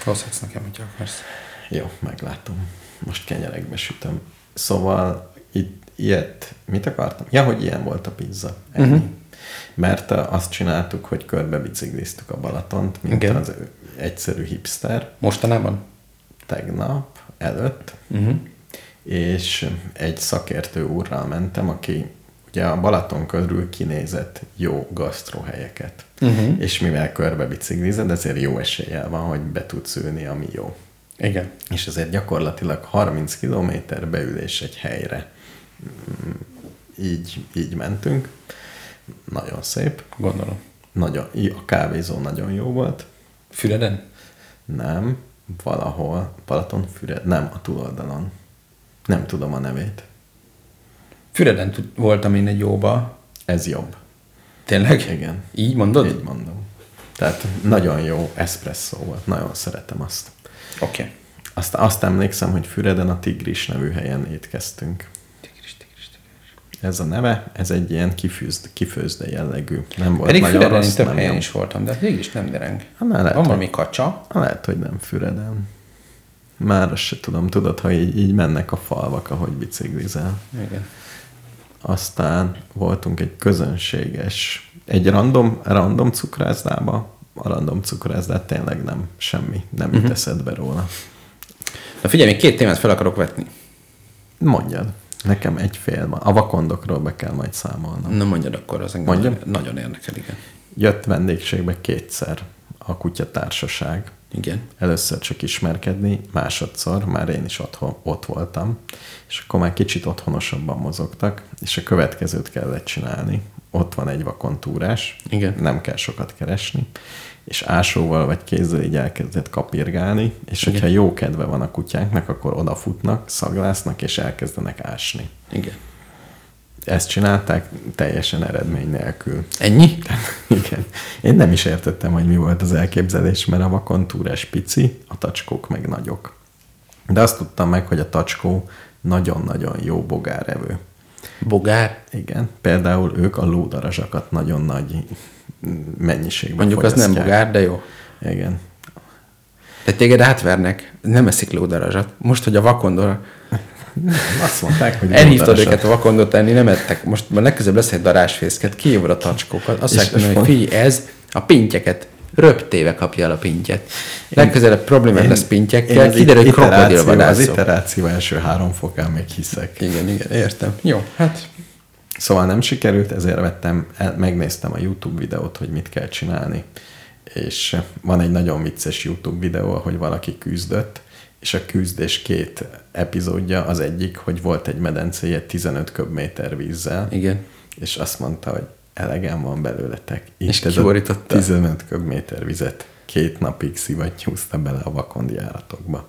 Hozhatsz nekem, hogyha akarsz. Jó, meglátom. Most kenyerekbe sütöm. Szóval itt ilyet, mit akartam? Ja, hogy ilyen volt a pizza. Ennyi. Uh-huh. Mert azt csináltuk, hogy körbe bicikliztük a Balatont, mint igen. az egyszerű hipster. Mostanában? Tegnap előtt. Uh-huh. És egy szakértő úrral mentem, aki ugye a Balaton körül kinézett jó gasztrohelyeket. Uh-huh. És mivel körbe biciklized, ezért jó eséllyel van, hogy be tudsz ülni, ami jó. Igen. És ezért gyakorlatilag harminc kilométer beülés egy helyre. Így, így mentünk. Nagyon szép. Gondolom. Nagyon, a kávézó nagyon jó volt. Füreden? Nem. Valahol. Balatonfüred. Nem, a túloldalon. Nem tudom a nevét. Füreden t- voltam én egy jóba. Ez jobb. Tényleg? Igen. Így mondod? Így mondom. Tehát nagyon jó eszpresszó volt. Nagyon szeretem azt. Oké. Okay. Azt, azt emlékszem, hogy Füreden a Tigris nevű helyen étkeztünk. Tigris, Tigris, Tigris. Ez a neve, ez egy ilyen kifűzd, kifőzde jellegű. Nem volt nagyon Füreden rossz, több helyen is voltam, de Tigris nem dereng. Ha, ne lehet, van valami kacsa? Ha, lehet, hogy nem Füreden. Már azt se tudom, tudod, ha így, így mennek a falvak, ahogy biciklizel. Igen. Aztán voltunk egy közönséges, egy random, random cukrászdába. A random cukrászdát tényleg nem semmi, nem uh-huh. jut eszedbe róla. Na figyelj, még két témát fel akarok vetni. Mondjad. Nekem egy fél van. A vakondokról be kell majd számolnom. Na mondjad akkor, az engem mondjad? Nagyon érdekel, igen. Jött vendégségbe kétszer a kutyatársaság. Igen. Először csak ismerkedni, másodszor már én is otthon, ott voltam, és akkor már kicsit otthonosabban mozogtak, és a következőt kellett csinálni. Ott van egy vakontúrás, igen, nem kell sokat keresni, és ásóval vagy kézzel így elkezdett kapirgálni, és igen, hogyha jó kedve van a kutyánknak, akkor odafutnak, szaglásznak, és elkezdenek ásni. Igen. Ezt csinálták teljesen eredmény nélkül. Ennyi? Igen. Én nem is értettem, hogy mi volt az elképzelés, mert a vakontúrás pici, a tacskók meg nagyok. De azt tudtam meg, hogy a tacskó nagyon-nagyon jó bogárevő. Bogár? Igen. Például ők a lódarazsakat nagyon nagy mennyiségben mondjuk fogyasztják. Az nem bogár, de jó. Igen. De téged átvernek. Nem eszik lódarazsat. Most, hogy a vakondor... Azt mondták, hogy elhívtad őket a vakondot enni, nem ettek. Most már legközelebb lesz egy darásfészket, kiívod a tacskókat. Azt mondják, hogy figyelj, ez a pintyeket röptéve kapja el a pintyet. Legközelebb problémát lesz pintyekkel, kiderül, hogy krokodil vadászok. Az iteráció első három fokán még hiszek. Igen, igen, értem. Jó, hát. Szóval nem sikerült, ezért vettem, megnéztem a YouTube videót, hogy mit kell csinálni. És van egy nagyon vicces YouTube videó, ahogy valaki küzdött, és a küzdés két epizódja, az egyik, hogy volt egy medencéje tizenöt köbméter vízzel, igen, és azt mondta, hogy elegem van belőletek. Itt és ez a tizenöt köbméter vizet két napig szivattyúzta bele a vakondjáratokba.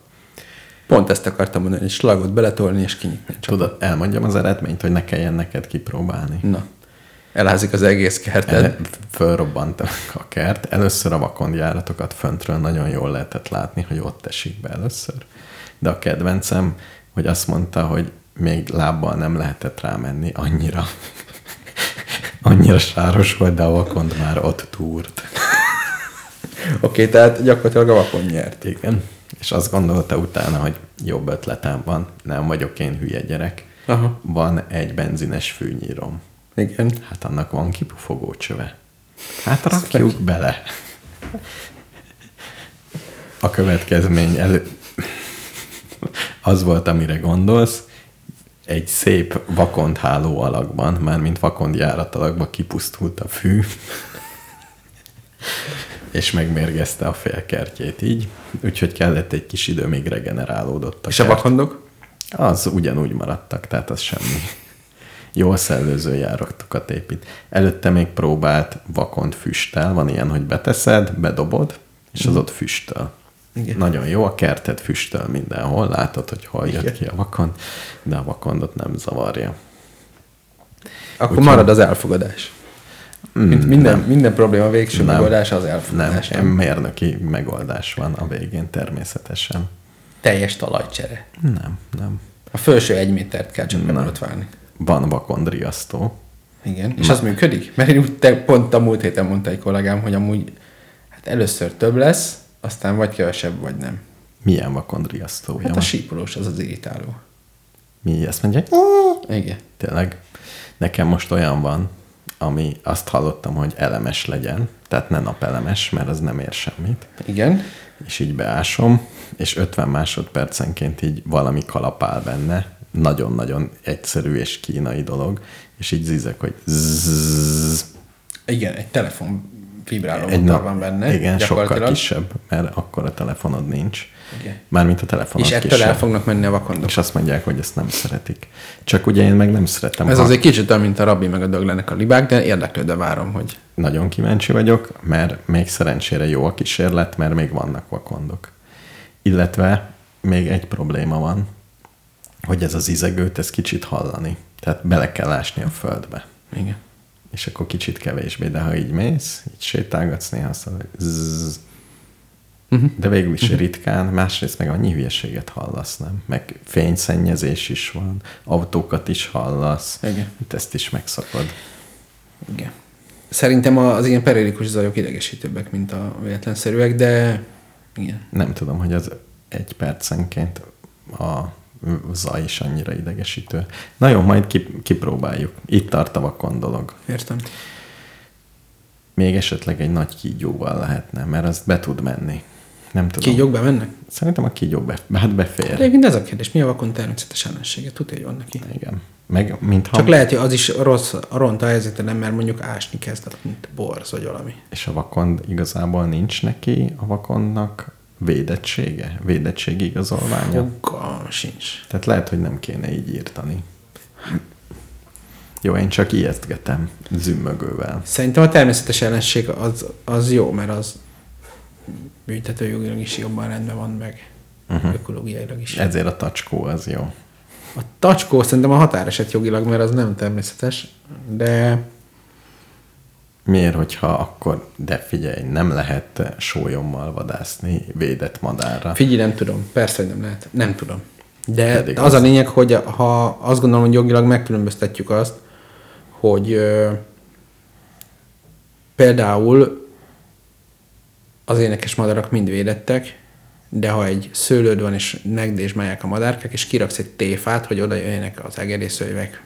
Pont ezt akartam mondani, egy slagot beletolni, és kinyitni. Tudod, elmondjam az eredményt, hogy ne kelljen neked kipróbálni. Na. Elházik az egész kerted. El, fölrobbant a kert. Először a vakondjáratokat föntről nagyon jól lehetett látni, hogy ott esik be először. De a kedvencem, hogy azt mondta, hogy még lábbal nem lehetett rámenni, annyira annyira sáros volt, de a vakond már ott túrt. Oké, okay, tehát gyakorlatilag a vakond nyert. Igen. És azt gondolta utána, hogy jobb ötletem van, nem vagyok én hülye gyerek. Aha. Van egy benzines fűnyírom. Igen. Hát annak van kipufogó csöve. Hát rakjuk Szef. bele. A következmény elő... az volt, amire gondolsz, egy szép vakondháló alakban, mármint vakondjárat alakban kipusztult a fű, és megmérgezte a félkertjét így, úgyhogy kellett egy kis idő, még regenerálódott a És kert. A vakondok? Az ugyanúgy maradtak, tehát az semmi. Jól szellőző járatokat épít. Előtte még próbált vakond füsttel, van ilyen, hogy beteszed, bedobod, és az ott füstöl. Igen. Nagyon jó, a kerted füstöl mindenhol, látod, hogy hol jött ki a vakond, de a vakondot nem zavarja. Akkor úgy, marad az elfogadás. Mint minden, minden probléma végső nem, megoldás az elfogadás. Nem, nem, mérnöki megoldás van a végén természetesen. Teljes talajcsere. Nem, nem. A felső egy métert kell csak megolott válni. Van vakondriasztó. Igen, és Ma. az működik? Mert én úgy te, pont a múlt héten mondta egy kollégám, hogy amúgy hát először több lesz, aztán vagy kevesebb, vagy nem. Milyen vakondriasztó? Hát a sípolós, az az irritáló. Mi ezt mondják? Igen. Tényleg, nekem most olyan van, ami azt hallottam, hogy elemes legyen, tehát ne napelemes, mert az nem ér semmit. Igen. És így beásom, és ötven másodpercenként így valami kalapál benne, nagyon-nagyon egyszerű és kínai dolog, és így zizek, hogy zzz. Igen, egy telefon vibráló motor van benne. Igen, sokkal kisebb, mert akkor a telefonod nincs. Igen. Mármint a telefonod kisebb. És ettől el fognak menni a vakondok. És azt mondják, hogy ezt nem szeretik. Csak ugye én meg nem szeretem. Ez azért kicsit olyan, mint a rabbi meg a döglenek a libák, de érdeklődve várom, hogy... Nagyon kíváncsi vagyok, mert még szerencsére jó a kísérlet, mert még vannak vakondok. Illetve még egy probléma van, hogy ez az izegőt, ez kicsit hallani. Tehát bele kell ásni a földbe. Igen. És akkor kicsit kevésbé, de ha így mész, így sétálgatsz néha, azt mondod, hogy zzz. Uh-huh. De végül is uh-huh. ritkán, másrészt meg annyi hülyeséget hallasz, nem? Meg fényszennyezés is van, autókat is hallasz. Igen. Itt ezt is megszakad. Igen. Szerintem az ilyen periódikus zajok idegesítőbbek, mint a véletlenszerűek, de igen. Nem tudom, hogy az egy percenként a zaj is annyira idegesítő. Na jó, majd kipróbáljuk. Itt tart a vakon dolog. Értem. Még esetleg egy nagy kígyóval lehetne, mert az be tud menni. Nem tudom. Kígyók bemennek? Szerintem a kígyók be, hát befér. De mind ez a kérdés. Mi a vakon természetes ellensége? Tudja, hogy van neki. Igen. Meg, mintha... Csak lehet, hogy az is rossz, ront a helyzete, nem, mert mondjuk ásni kezdett, mint borz, vagy valami. És a vakond igazából nincs neki, a vakondnak Védettsége? Védettségi igazolványa? Fogalmam sincs. Tehát lehet, hogy nem kéne így írtani. Jó, én csak ijesztgetem zümmögővel. Szerintem a természetes ellenség az, az jó, mert az büntetőjogilag is jobban rendben van, meg uh-huh. ökológiailag is. Ezért a tacskó az jó. A tacskó szerintem a határeset jogilag, mert az nem természetes, de... Miért, hogyha akkor, de figyelj, nem lehet sólyommal vadászni védett madárra. Figyelj, nem tudom. Persze, hogy nem lehet. Nem tudom. De az, az a lényeg, hogy ha azt gondolom, hogy jogilag megkülönböztetjük azt, hogy ö, például az énekes madarak mind védettek, de ha egy szőlőd van, és megdésmálják a madárkák, és kiraksz egy téfát, hogy oda jöjjenek az egerészőjvek,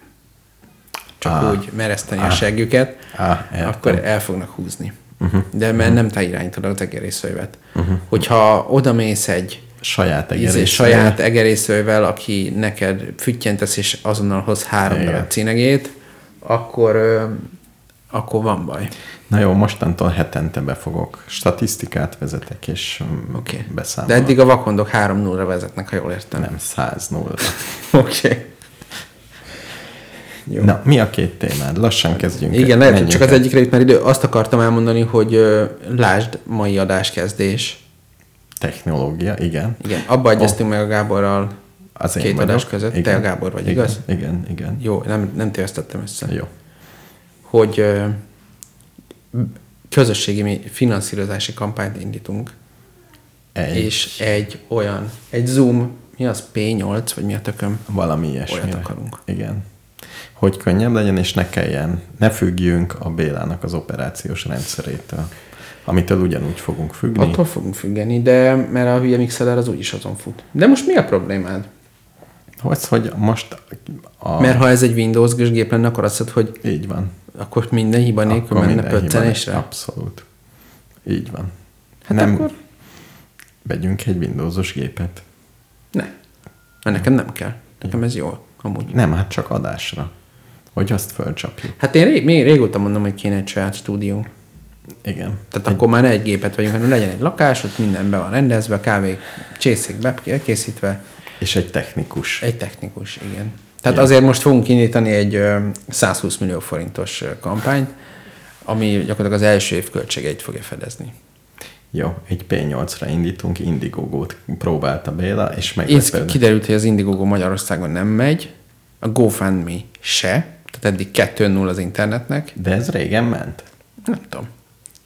csak ah, úgy mereszteni ah, a seggüket, ah, akkor el fognak húzni. Uh-huh. De mert uh-huh. nem te irányítod az egerészőjvet. Uh-huh. Hogyha oda mész egy saját egerészővel. Ízé, saját egerészővel, aki neked füttyentesz, és azonnal hoz három darab cínegét, akkor, akkor van baj. Na jó, mostantól hetente be fogok. Statisztikát vezetek, és okay. beszámolok. De eddig a vakondok három nullra vezetnek, ha jól értem. Nem, száz nullra. Oké. Okay. Jó. Na, mi a két témád? Lassan kezdjünk. Igen, lehet, csak el. Az egyikre itt már idő. Azt akartam elmondani, hogy lásd, mai adáskezdés. Technológia, igen. Igen, abba egyeztünk oh. meg a Gáborral az két adás vagyok. Között. Igen. Te a Gábor vagy, igen. igaz? Igen, igen. Jó, nem, nem tévesztettem össze. Jó. Hogy közösségi finanszírozási kampányt indítunk. Egy. És egy olyan, egy Zoom, mi az pé nyolc, vagy mi a tököm? Valami ilyesmi. Olyat akarunk. Igen. Hogy könnyebb legyen, és ne kelljen, ne függjünk a Bélának az operációs rendszerétől, amitől ugyanúgy fogunk függni. Attól fogunk függeni, de mert a hülye mixeler az úgyis azon fut. De most mi a problémád? Az, hogy most... A... Mert ha ez egy Windows-gös gép lenne, akkor azt hiszed, hogy... Így van. Akkor minden hiba nélkül menne pöccenésre? Abszolút. Így van. Hát nem... akkor... Vegyünk egy Windowsos gépet. Ne. Mert nekem nem kell. Nekem ez jó. Amúgy. Nem, hát csak adásra. Hogy azt fölcsapjuk. Hát én rég, még régóta mondom, hogy kéne egy saját stúdió. Igen. Tehát egy... akkor már ne egy gépet vagyunk, hanem legyen egy lakás, ott minden be van rendezve, kávé csészék bekészítve. És egy technikus. Egy technikus, igen. Tehát igen. Azért most fogunk indítani egy százhúsz millió forintos kampányt, ami gyakorlatilag az első év költségeit fogja fedezni. Jó, egy pé nyolcra indítunk, Indiegogót próbálta Béla, és meglepődött. Kiderült, hogy az Indiegogo Magyarországon nem megy, a GoFundMe se, tehát eddig kettő null az internetnek. De ez régen ment? Nem tudom.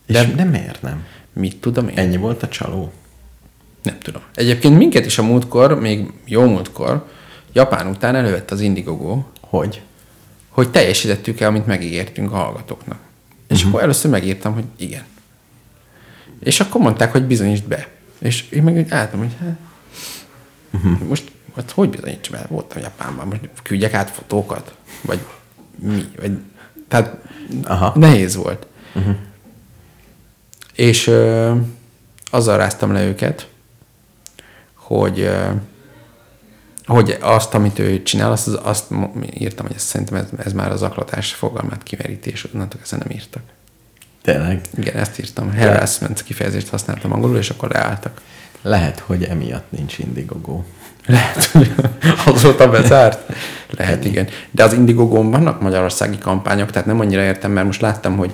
És de, de miért nem? Mit tudom én? Ennyi volt a csaló? Nem tudom. Egyébként minket is a múltkor, még jó múltkor, Japán után elővett az Indiegogo. Hogy? Hogy teljesítettük el, amit megígértünk a hallgatóknak. És uh-huh. akkor először megírtam, hogy igen. És akkor mondták, hogy bizonyítsd be. És én meg úgy álltam, hogy hát, uh-huh. most hát hogy bizonyíts be? Voltam Japánban, most küldjek át fotókat? Vagy mi? Vagy, tehát Aha. nehéz volt. Uh-huh. És ö, azzal ráztam le őket, hogy, ö, hogy azt, amit ő csinál, azt, azt írtam, hogy ezt, szerintem ez, ez már a zaklatás fogalmát kimeríti, és onnantól ezen nem írtak. Tényleg? Igen, ezt írtam. Harassment kifejezést használtam angolul, és akkor leálltak. Lehet, hogy emiatt nincs Indiegogo. Lehet, hogy azóta bezárt. Lehet, igen. De az Indiegogón vannak magyarországi kampányok, tehát nem annyira értem, mert most láttam, hogy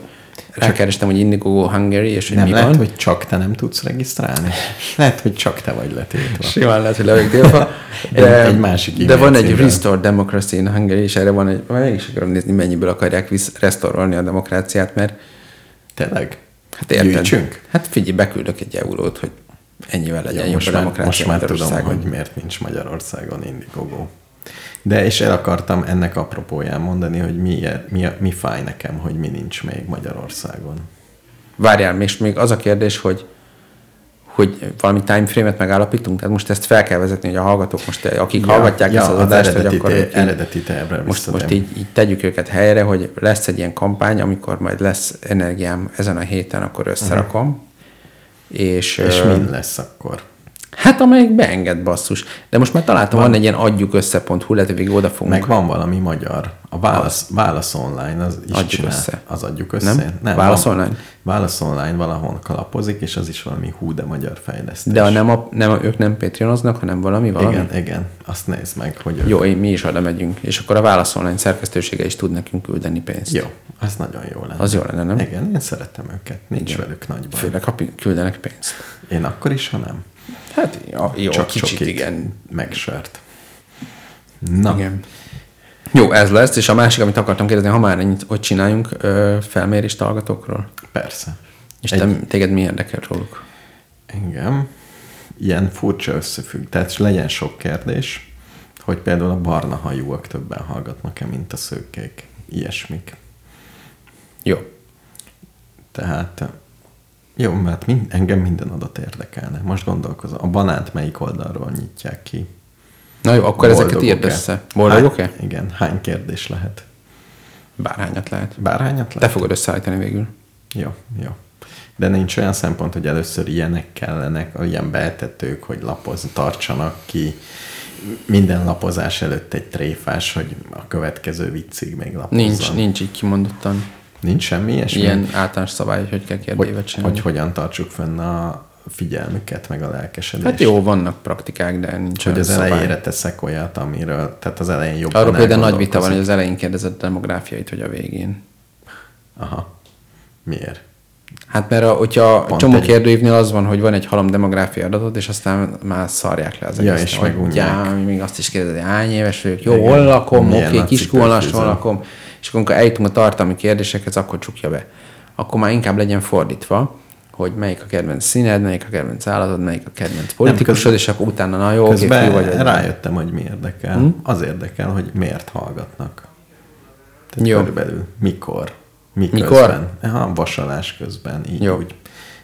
rákerestem, hogy Indiegogo Hungary, és hogy nem, mi lehet, van. Lehet, hogy csak te nem tudsz regisztrálni. Lehet, hogy csak te vagy letiltva. Simán lehet, hogy levők tiltva. De, egy másik de van egy Restore Democracy in Hungary, és erre van egy, meg is akarom nézni, mennyiből akarják restaurálni a demokráciát, mert tényleg? Hát érted. Gyűjtsünk? Hát figyelj, beküldök egy eurót, hogy ennyivel legyen jobb a demokrácia. Most már tudom, hogy miért nincs Magyarországon Indiegogo. De és el akartam ennek apropóján mondani, hogy mi, mi, mi fáj nekem, hogy mi nincs még Magyarországon. Várjál, és még az a kérdés, hogy, hogy valami timeframe-et megállapítunk? Tehát most ezt fel kell vezetni, hogy a hallgatók most, akik ja, hallgatják ja, ezt az, az adást, hogy akkor te, eredeti te most, most így, így tegyük őket helyre, hogy lesz egy ilyen kampány, amikor majd lesz energiám ezen a héten, akkor összerakom. Uh-huh. És, és uh, mind lesz akkor? Hát amelyik beenged, basszus. De most már találtam, van, van egy ilyen adjuk össze.hu, lehet, hogy végig oda fogunk. Meg van valami magyar. A válasz, válasz online, az is adjuk csinál. Össze. Az adjuk össze. Nem? Nem válasz van, online? Válasz online valahol kalapozik, és az is valami hú, de magyar fejlesztés. De a nem, a, nem a, ők nem Patreonoznak, hanem valami valami? Igen, igen. Azt nézd meg, hogy... Jó, én, mi is oda megyünk. És akkor a válasz online szerkesztősége is tud nekünk küldeni pénzt. Jó, az nagyon jó lenne. Az jó lenne, nem? Igen, én szeretem őket. Nincs igen. velük nagy baj. Főleg, ha küldenek pénzt. Én akkor is, ha nem. Hát jó, csak kicsit igen. Megsört. Na. Igen. Jó, ez lesz, és a másik, amit akartam kérdezni, ha már ennyit, hogy csináljunk felmérést hallgatókról? Persze. És Egy... te, téged mi érdekel róluk? Engem. Ilyen furcsa összefügg. Tehát legyen sok kérdés, hogy például a barna hajúak többen hallgatnak-e, mint a szőkék. Ilyesmik. Jó. Tehát... Jó, mert mind, engem minden adat érdekelne. Most gondolkozom, a banánt melyik oldalról nyitják ki? Na jó, akkor boldogok ezeket írd össze. Boldogok-e? Igen, hány kérdés lehet? Bárhányat lehet. Bárhányat lehet? Te fogod összeállítani végül. Jó, jó. De nincs olyan szempont, hogy először ilyenek kellenek, ilyen beetetők, hogy lapoz, tartsanak ki. Minden lapozás előtt egy tréfás, hogy a következő viccig még lapozzon. Nincs, nincs így kimondottan. Nincs semmi ilyesmi? Ilyen általános szabály, hogy kell kérdévet csinálni. Hogy hogyan tartsuk fenn a figyelmüket, meg a lelkesedést. Hát jó, vannak praktikák, de nincs hogy az elejére szabály. Teszek olyat, amiről, tehát az elején jobban elgondolkozom. Arról például nagy vita van, hogy az elején kérdezett demográfiait, hogy a végén. Aha. Miért? Hát mert a, hogyha pont csomó egy... kérdőívnél az van, hogy van egy halom demográfia adatod, és aztán már szarják le az egészet. Ja, és megunják. Még azt is kérdezi, hány éves vagyok, jó, hol lakom, oké, Kiskunhalason lakom. És akkor, amikor eljutunk a tartalmi kérdésekhez, akkor csukja be. Akkor már inkább legyen fordítva, hogy melyik a kedvenc színed, melyik a kedvenc állatod, melyik a kedvenc politikusod, és akkor utána, na jó, oké, ki vagy. Rájöttem, hogy mi érdekel. Hm? Az érdekel, hogy miért hallgatnak. Tehát körülbelül mikor. Miközben? Mikor? Vasalás közben, így jó. Úgy.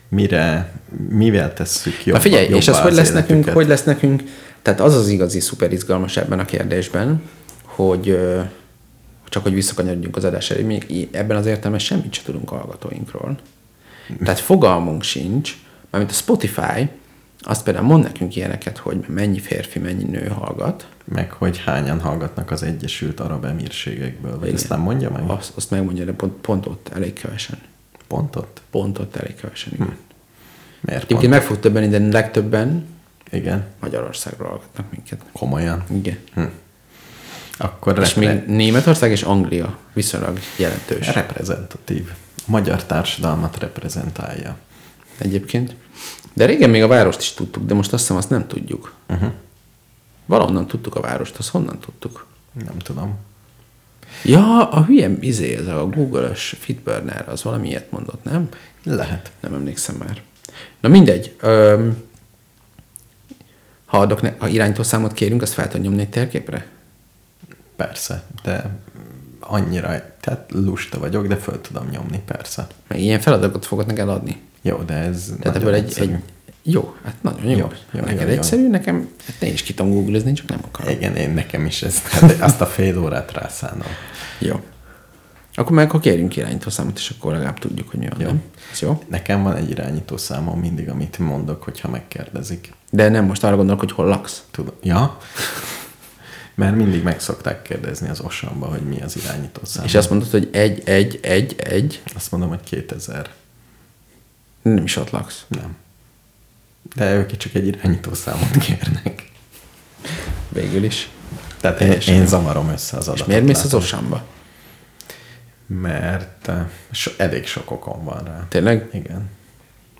Mire, mivel tesszük jobb, na figyelj, jobbá és ez hogy lesz nekünk, hogy lesz nekünk, tehát az az igazi szuper izgalmas ebben a kérdésben, hogy csak hogy visszakanyarodjunk az adás elé, ebben az értelemben semmit sem tudunk hallgatóinkról. Tehát fogalmunk sincs, mert a Spotify, azt például mond nekünk ilyeneket, hogy mennyi férfi, mennyi nő hallgat. Meg hogy hányan hallgatnak az Egyesült Arab Emírségekből. Vagy ezt nem mondja meg? Azt, azt megmondja, de pont, pont ott elég kevesen. Pont ott? Pont ott elég kevesen, igen. Hm. Miért egyébként pont? Meg fog többen, de legtöbben igen. Magyarországról hallgatnak minket. Komolyan? Igen. Hm. Akkor és repre... még Németország és Anglia viszonylag jelentős. Reprezentatív. Magyar társadalmat reprezentálja. Egyébként. De régen még a várost is tudtuk, de most azt hiszem, azt nem tudjuk. Uh-huh. Valahonnan tudtuk a várost, azt honnan tudtuk? Nem tudom. Ja, a hülye izé, ez a Google-ös Fitburner, az valami ilyet mondott, nem? Lehet. Nem emlékszem már. Na mindegy. Öm, ha adok, ne, ha irányítószámot kérünk, azt fel tudom nyomni egy térképre? Persze, de annyira, tehát lusta vagyok, de föl tudom nyomni, persze. Meg ilyen feladatot fogod neked adni. Jó, de ez tehát nagyon egy, egy jó, hát nagyon jó. jó, jó neked jó, egyszerű, jó. Nekem, hát én is ki tudom googlezni, csak nem akarom. Igen, én nekem is ezt, hát azt a fél órát rászánom. Jó. Akkor meg, ha kérjünk irányítószámot, és akkor legalább tudjuk, hogy mi van, jó. Nem? Jó? Nekem van egy irányítószámom mindig, amit mondok, hogyha megkérdezik. De nem, most arra gondolok, hogy hol laksz. Tudom. Ja. Mert mindig meg szokták kérdezni az Osamban, hogy mi az irányítószám. És azt mondod, hogy egy, egy, egy, egy. Azt mondom, hogy kétezer. Nem is ott laksz. Nem. De ők csak egy irányítószámot kérnek. Végül is. Tehát én, én zavarom össze az adatot. És miért mész az Osamba? Mert so, elég sok okom van rá. Tényleg? Igen.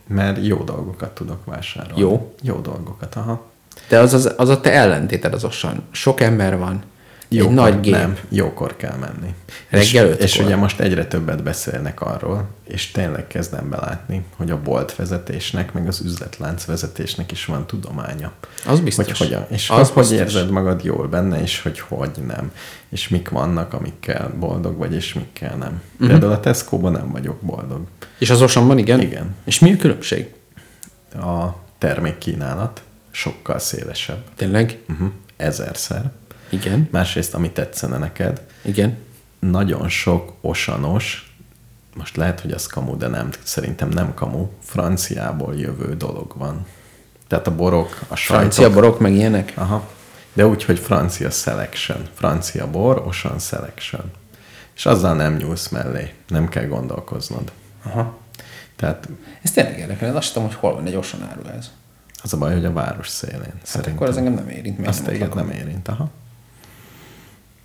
Mert jó dolgokat tudok vásárolni. Jó? Jó dolgokat, aha. De az, az, az a te ellentéted az Osan. Sok ember van. Jókor, egy nagy gép. Nem, jókor kell menni. Reggel ötkor. És ugye most egyre többet beszélnek arról, és tényleg kezdem belátni, hogy a boltvezetésnek, meg az üzletlánc vezetésnek is van tudománya. Az biztos. Hogy hogyan, és az hogy biztos. Érzed magad jól benne, és hogy hogy nem. És mik vannak, amikkel boldog vagy, és mikkel nem. Uh-huh. Például a Tesco-ban nem vagyok boldog. És az Osanban igen? Igen. És mi a különbség? A termékkínálat. Sokkal szélesebb. Tényleg? Uh-huh. Ezerszer. Igen. Másrészt, ami tetszene neked. Igen. Nagyon sok osanos, most lehet, hogy az kamu, de nem, szerintem nem kamu, Franciából jövő dolog van. Tehát a borok, a sajtok. Francia borok, meg ilyenek? Aha. De úgy, hogy francia selection. Francia bor, Auchan selection. És azzal nem nyúlsz mellé. Nem kell gondolkoznod. Aha. Tehát... Ez tényleg érdekel. Azt hiszem, hogy hol van egy Auchan áruház. Az a baj, hogy a város szélén. Hát szerintem. Akkor ez engem nem érint. Azt téged nem érint, aha.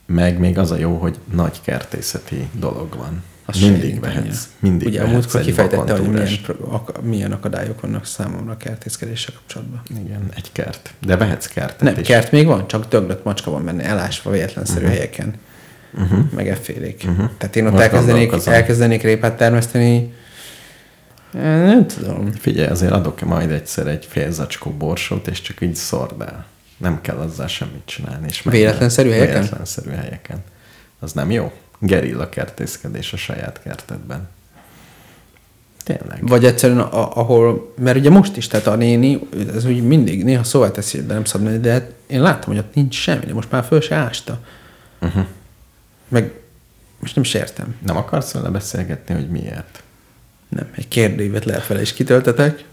Meg még az a jó, hogy nagy kertészeti dolog van. Azt mindig vehetsz. Mindig ugye vehetsz a múltkor kifejtette, hogy milyen, milyen akadályok vannak számomra a kertészkedéssel kapcsolatban. Igen, egy kert. De vehetsz kertet Nem, is. Kert még van, csak döglött macska van benne, elásva véletlenszerű uh-huh. helyeken. Uh-huh. Meg effélék. Uh-huh. Tehát én ott elkezdenék, elkezdenék répát termeszteni. Nem tudom. Figyelj, azért adok majd egyszer egy fél zacskó borsót, és csak így szord el. Nem kell azzal semmit csinálni. És véletlenszerű helyeken? Véletlenszerű helyeken. Az nem jó? Gerilla kertészkedés a saját kertedben. Tényleg. Vagy egyszerűen, a, ahol, mert ugye most is, tehát a néni, ez úgy mindig, néha szóval teszi, de nem szabadni, de hát én láttam, hogy ott nincs semmi, de most már föl se ásta. Uh-huh. Meg most nem sértem. Nem akarsz vele beszélgetni, hogy miért? Nem, egy kérdőívet lehet vele is kitöltetek.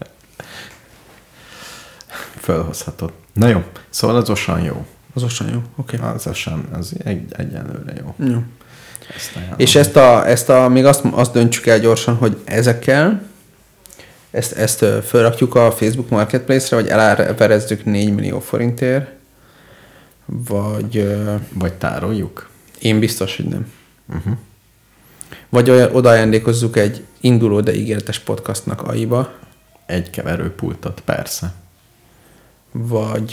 Fölhozhatod. Na jó, szóval az Auchan jó. Az Auchan jó, oké. Okay. Az Auchan, az egy, egyenlőre jó. Jó. Ezt és ezt a, ezt a, még azt, azt döntsük el gyorsan, hogy ezekkel ezt, ezt felrakjuk a Facebook Marketplace-re, vagy eláverezzük négy millió forintért, vagy... Vagy tároljuk? Én biztos, hogy nem. Uh-huh. Vagy odaajándékozzuk egy induló, de ígéretes podcastnak á i-ba. Egy keverőpultot, persze. Vagy...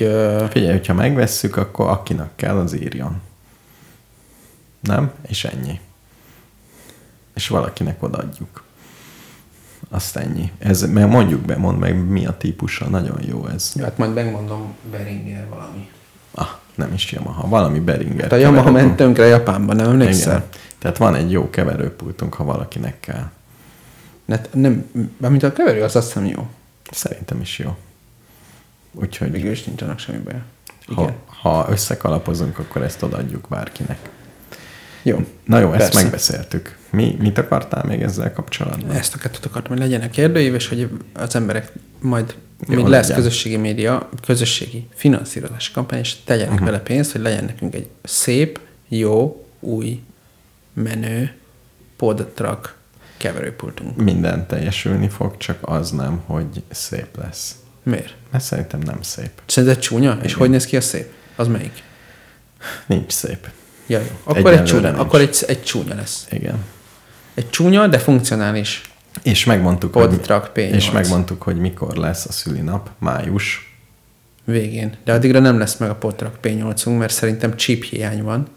Figyelj, hogyha megvesszük, akkor akinek kell, az írjon. Nem? És ennyi. És valakinek odaadjuk. Azt ennyi. Ez, mert mondjuk be, mondd meg, mi a típusa, nagyon jó ez. Ja, hát majd megmondom, Beringer valami. Ah, nem is Yamaha, valami Beringer. Hát a Yamaha keverőpult. Ment tönkre Japánban, nem emlékszel? Tehát van egy jó keverőpultunk, ha valakinek kell. Hát nem, mint a keverő, az azt hiszem jó. Szerintem is jó. Úgyhogy... Végül is nincsenek semmi baj. Ha, ha összekalapozunk, akkor ezt odaadjuk bárkinek. Jó. Na jó, persze. Ezt megbeszéltük. Mi, mit akartál még ezzel kapcsolatban? Ezt a kettőt akartam, hogy legyenek kérdőív, és hogy az emberek majd jó, még lesz legyen. Közösségi média, közösségi finanszírozási kampány, és tegyenek uh-huh. vele pénzt, hogy legyen nekünk egy szép, jó, új, menő podtrak keverőpultunk. Minden teljesülni fog, csak az nem, hogy szép lesz. Miért? Mert szerintem nem szép. Szerinted csúnya? Igen. És hogy néz ki a szép? Az melyik? Nincs szép. Ja, jó. Akkor, egy csúnya, akkor egy, egy csúnya lesz. Igen. Egy csúnya, de funkcionális. És megmondtuk, Podtrak P nyolc. És megmondtuk, hogy mikor lesz a szülinap, május. Végén. De addigra nem lesz meg a Podtrak P nyolcunk, mert szerintem chip hiány van.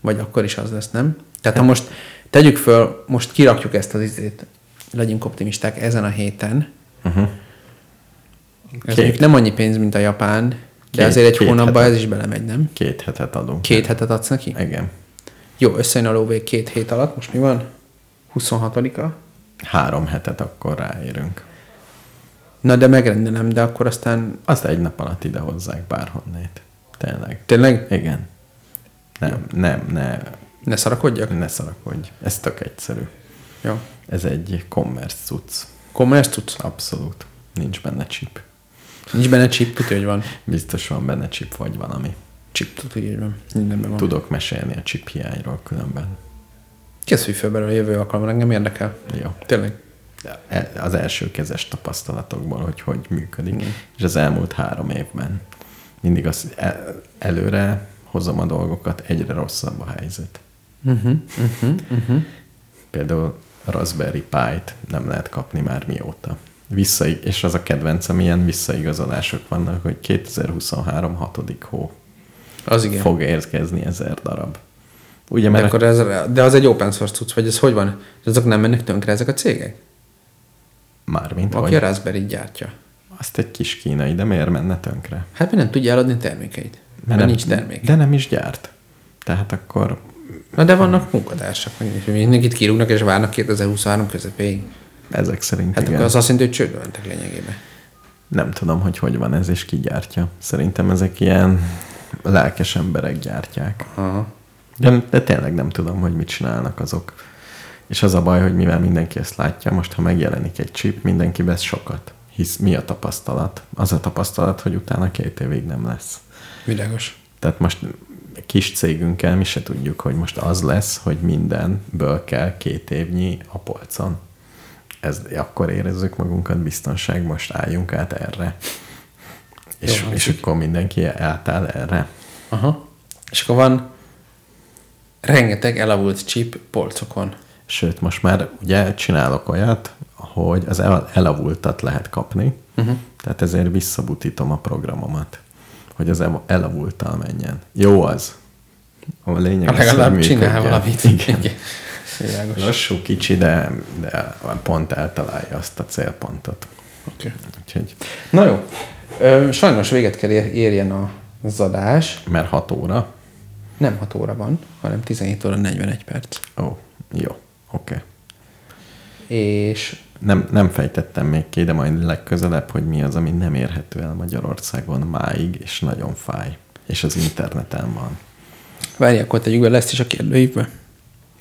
Vagy akkor is az lesz, nem? Tehát ha most tegyük föl, most kirakjuk ezt az izét, legyünk optimisták ezen a héten. Uh-huh. Ez két, nem annyi pénz, mint a japán, de két, azért egy hónapban hetet, ez is belemegy, nem? Két hetet adunk. Két hetet adsz neki? Igen. Jó, összejön a lóvé két hét alatt, most mi van? huszonhatodika? Három hetet akkor ráérünk. Na, de megrendelem, de akkor aztán... Azt egy nap alatt ide hozzák bárhonnét. Tényleg. Tényleg? Igen. Nem, jó. nem, ne... Ne szarakodjak? Ne szarakodj. Ez tök egyszerű. Jó. Ez egy commerce cucc. Commerce cucc? Abszolút. Nincs benne chip. Nincs benne chip, tudja, hogy van. Biztos van benne chip, vagy valami. Chip, tudja, hogy van. Mindenben van. Tudok mesélni a chip hiányról különben. Készülj fel belőle a jövő alkalommal, engem érdekel. Jó. Tényleg. Az első kezes tapasztalatokból, hogy hogy működik. Mm. És az elmúlt három évben mindig az el, előre hozom a dolgokat, egyre rosszabb a helyzet. Uh-huh, uh-huh, uh-huh. Például Raspberry Pi-t nem lehet kapni már mióta. Vissza, és az a kedvencem, ilyen visszaigazolások vannak, hogy kétezer-huszonhárom hatodik hó az igen. fog érkezni ezer darab. Ugye, de, akkor ez, de az egy open source cucc, vagy ez hogy van? Azok nem mennek tönkre ezek a cégek? Mármint Aki vagy. A Raspberry gyártja. Azt egy kis kínai, de miért menne tönkre? Hát mi nem tudja eladni termékeit. Mert nem, nincs termék. De nem is gyárt. Tehát akkor... Na de vannak hát. Munkatársak. Mindenkit kirúgnak és várnak kétezer-huszonhárom közepéig. Ezek szerint hát igen. Akkor az azt jelenti, hogy csődbe mentek lényegében. Nem tudom, hogy hogy van ez, és ki gyártja. Szerintem ezek ilyen lelkes emberek gyártják. De, de tényleg nem tudom, hogy mit csinálnak azok. És az a baj, hogy mivel mindenki ezt látja, most ha megjelenik egy chip, mindenki vesz sokat. hisz mi a tapasztalat? Az a tapasztalat, hogy utána két évig nem lesz. Világos. Tehát most kis cégünkkel mi se tudjuk, hogy most az lesz, hogy mindenből kell két évnyi a polcon. Ez, akkor érezzük magunkat biztonság, most álljunk át erre. Jó, és, és akkor mindenki átáll erre. Aha. És akkor van rengeteg elavult chip polcokon. Sőt, most már ugye csinálok olyat, hogy az elavultat lehet kapni, uh-huh. tehát ezért visszabutítom a programomat, hogy az elavulttal menjen. Jó az. A lényeg a az, hogy csinál valamit. Igen. Igen. Világos. Lassú, kicsi, de, de pont eltalálja azt a célpontot. Oké. Okay. Na jó. Ö, sajnos véget kell érjen az adás. Mert hat óra. Nem hat óra van, hanem tizenhét óra negyvenegy perc. Ó, oh, jó. Oké. Okay. És... Nem, nem fejtettem még ki, de majd legközelebb, hogy mi az, ami nem érhető el Magyarországon máig, és nagyon fáj. És az interneten van. Várj, akkor tegyük be, lesz is a kérdőívbe.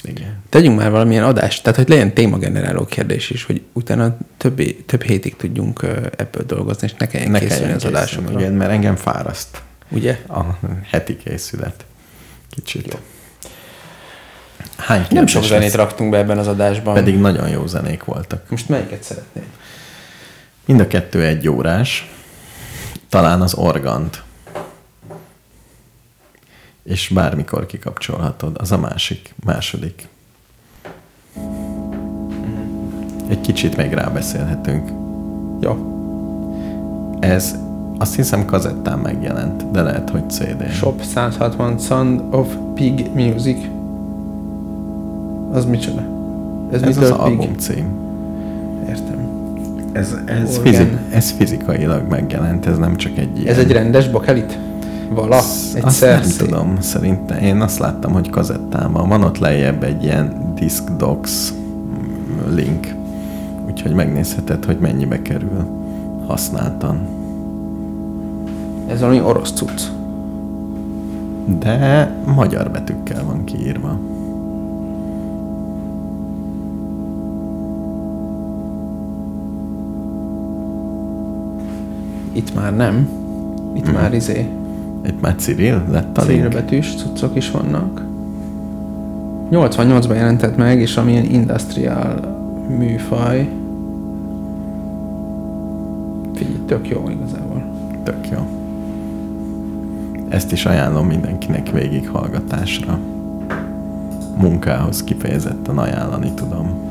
Igen. Tegyünk már valamilyen adást, tehát hogy legyen témageneráló kérdés is, hogy utána többi, több hétig tudjunk ebből dolgozni, és ne kelljen ne készülni az adásokra. Igen, mert engem fáraszt. Ugye? A heti készület. Kicsit. Jó. Hány nem sok zenét ez? Raktunk be ebben az adásban. Pedig nagyon jó zenék voltak. Most melyiket szeretnéd? Mind a kettő egy órás. Talán az organt. És bármikor kikapcsolhatod. Az a másik, második. Egy kicsit még rábeszélhetünk. Jó. Ez azt hiszem kazettán megjelent, de lehet, hogy cé dén. Shop száz hatvan Sound of Pig Music. Az micsoda? Ez, ez az album cím. Értem. Ez, ez, fizik, ez fizikailag megjelent, ez nem csak egy ilyen. Ez egy rendes bakelit? Vala? Egy azt szerszé. Nem tudom, szerintem. Én azt láttam, hogy kazettán van. Van ott lejjebb egy ilyen DiskDox link. Úgyhogy megnézheted, hogy mennyibe kerül használtan. Ez valami orosz cucc. De magyar betűkkel van kiírva. Itt már nem. Itt hmm. már izé. Itt már Cyril lett a link. Betűs cuccok is vannak. nyolcvannyolcban jelentett meg, és amilyen industrial műfaj. Figyelj, tök jó igazából. Tök jó. Ezt is ajánlom mindenkinek végighallgatásra. Munkához kifejezetten ajánlani tudom.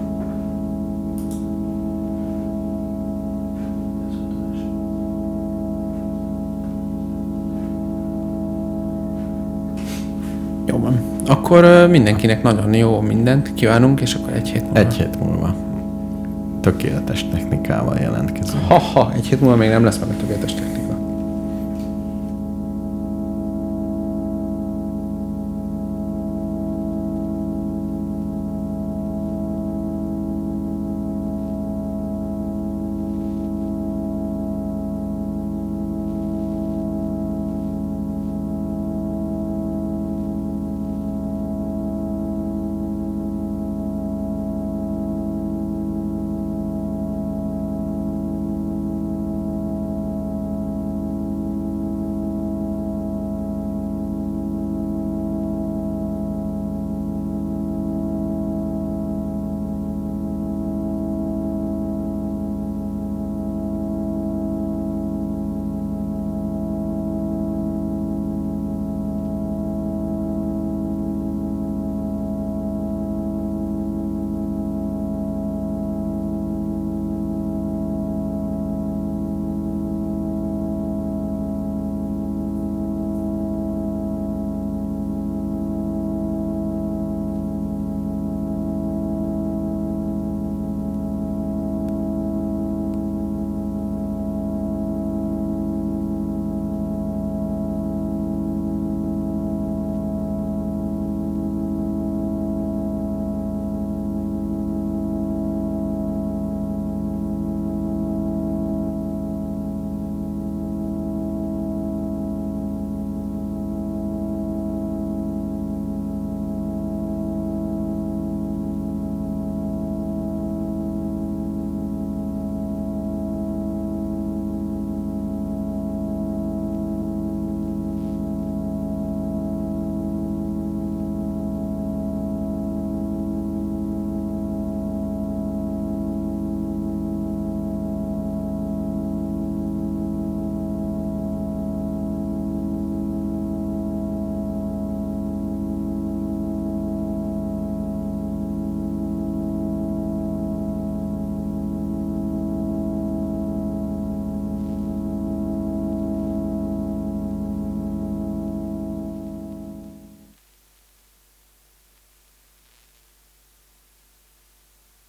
Akkor mindenkinek nagyon jó mindent kívánunk, és akkor egy hét múlva. Egy hét múlva. Tökéletes technikával jelentkezünk. Ha-ha, egy hét múlva még nem lesz meg a tökéletes technika.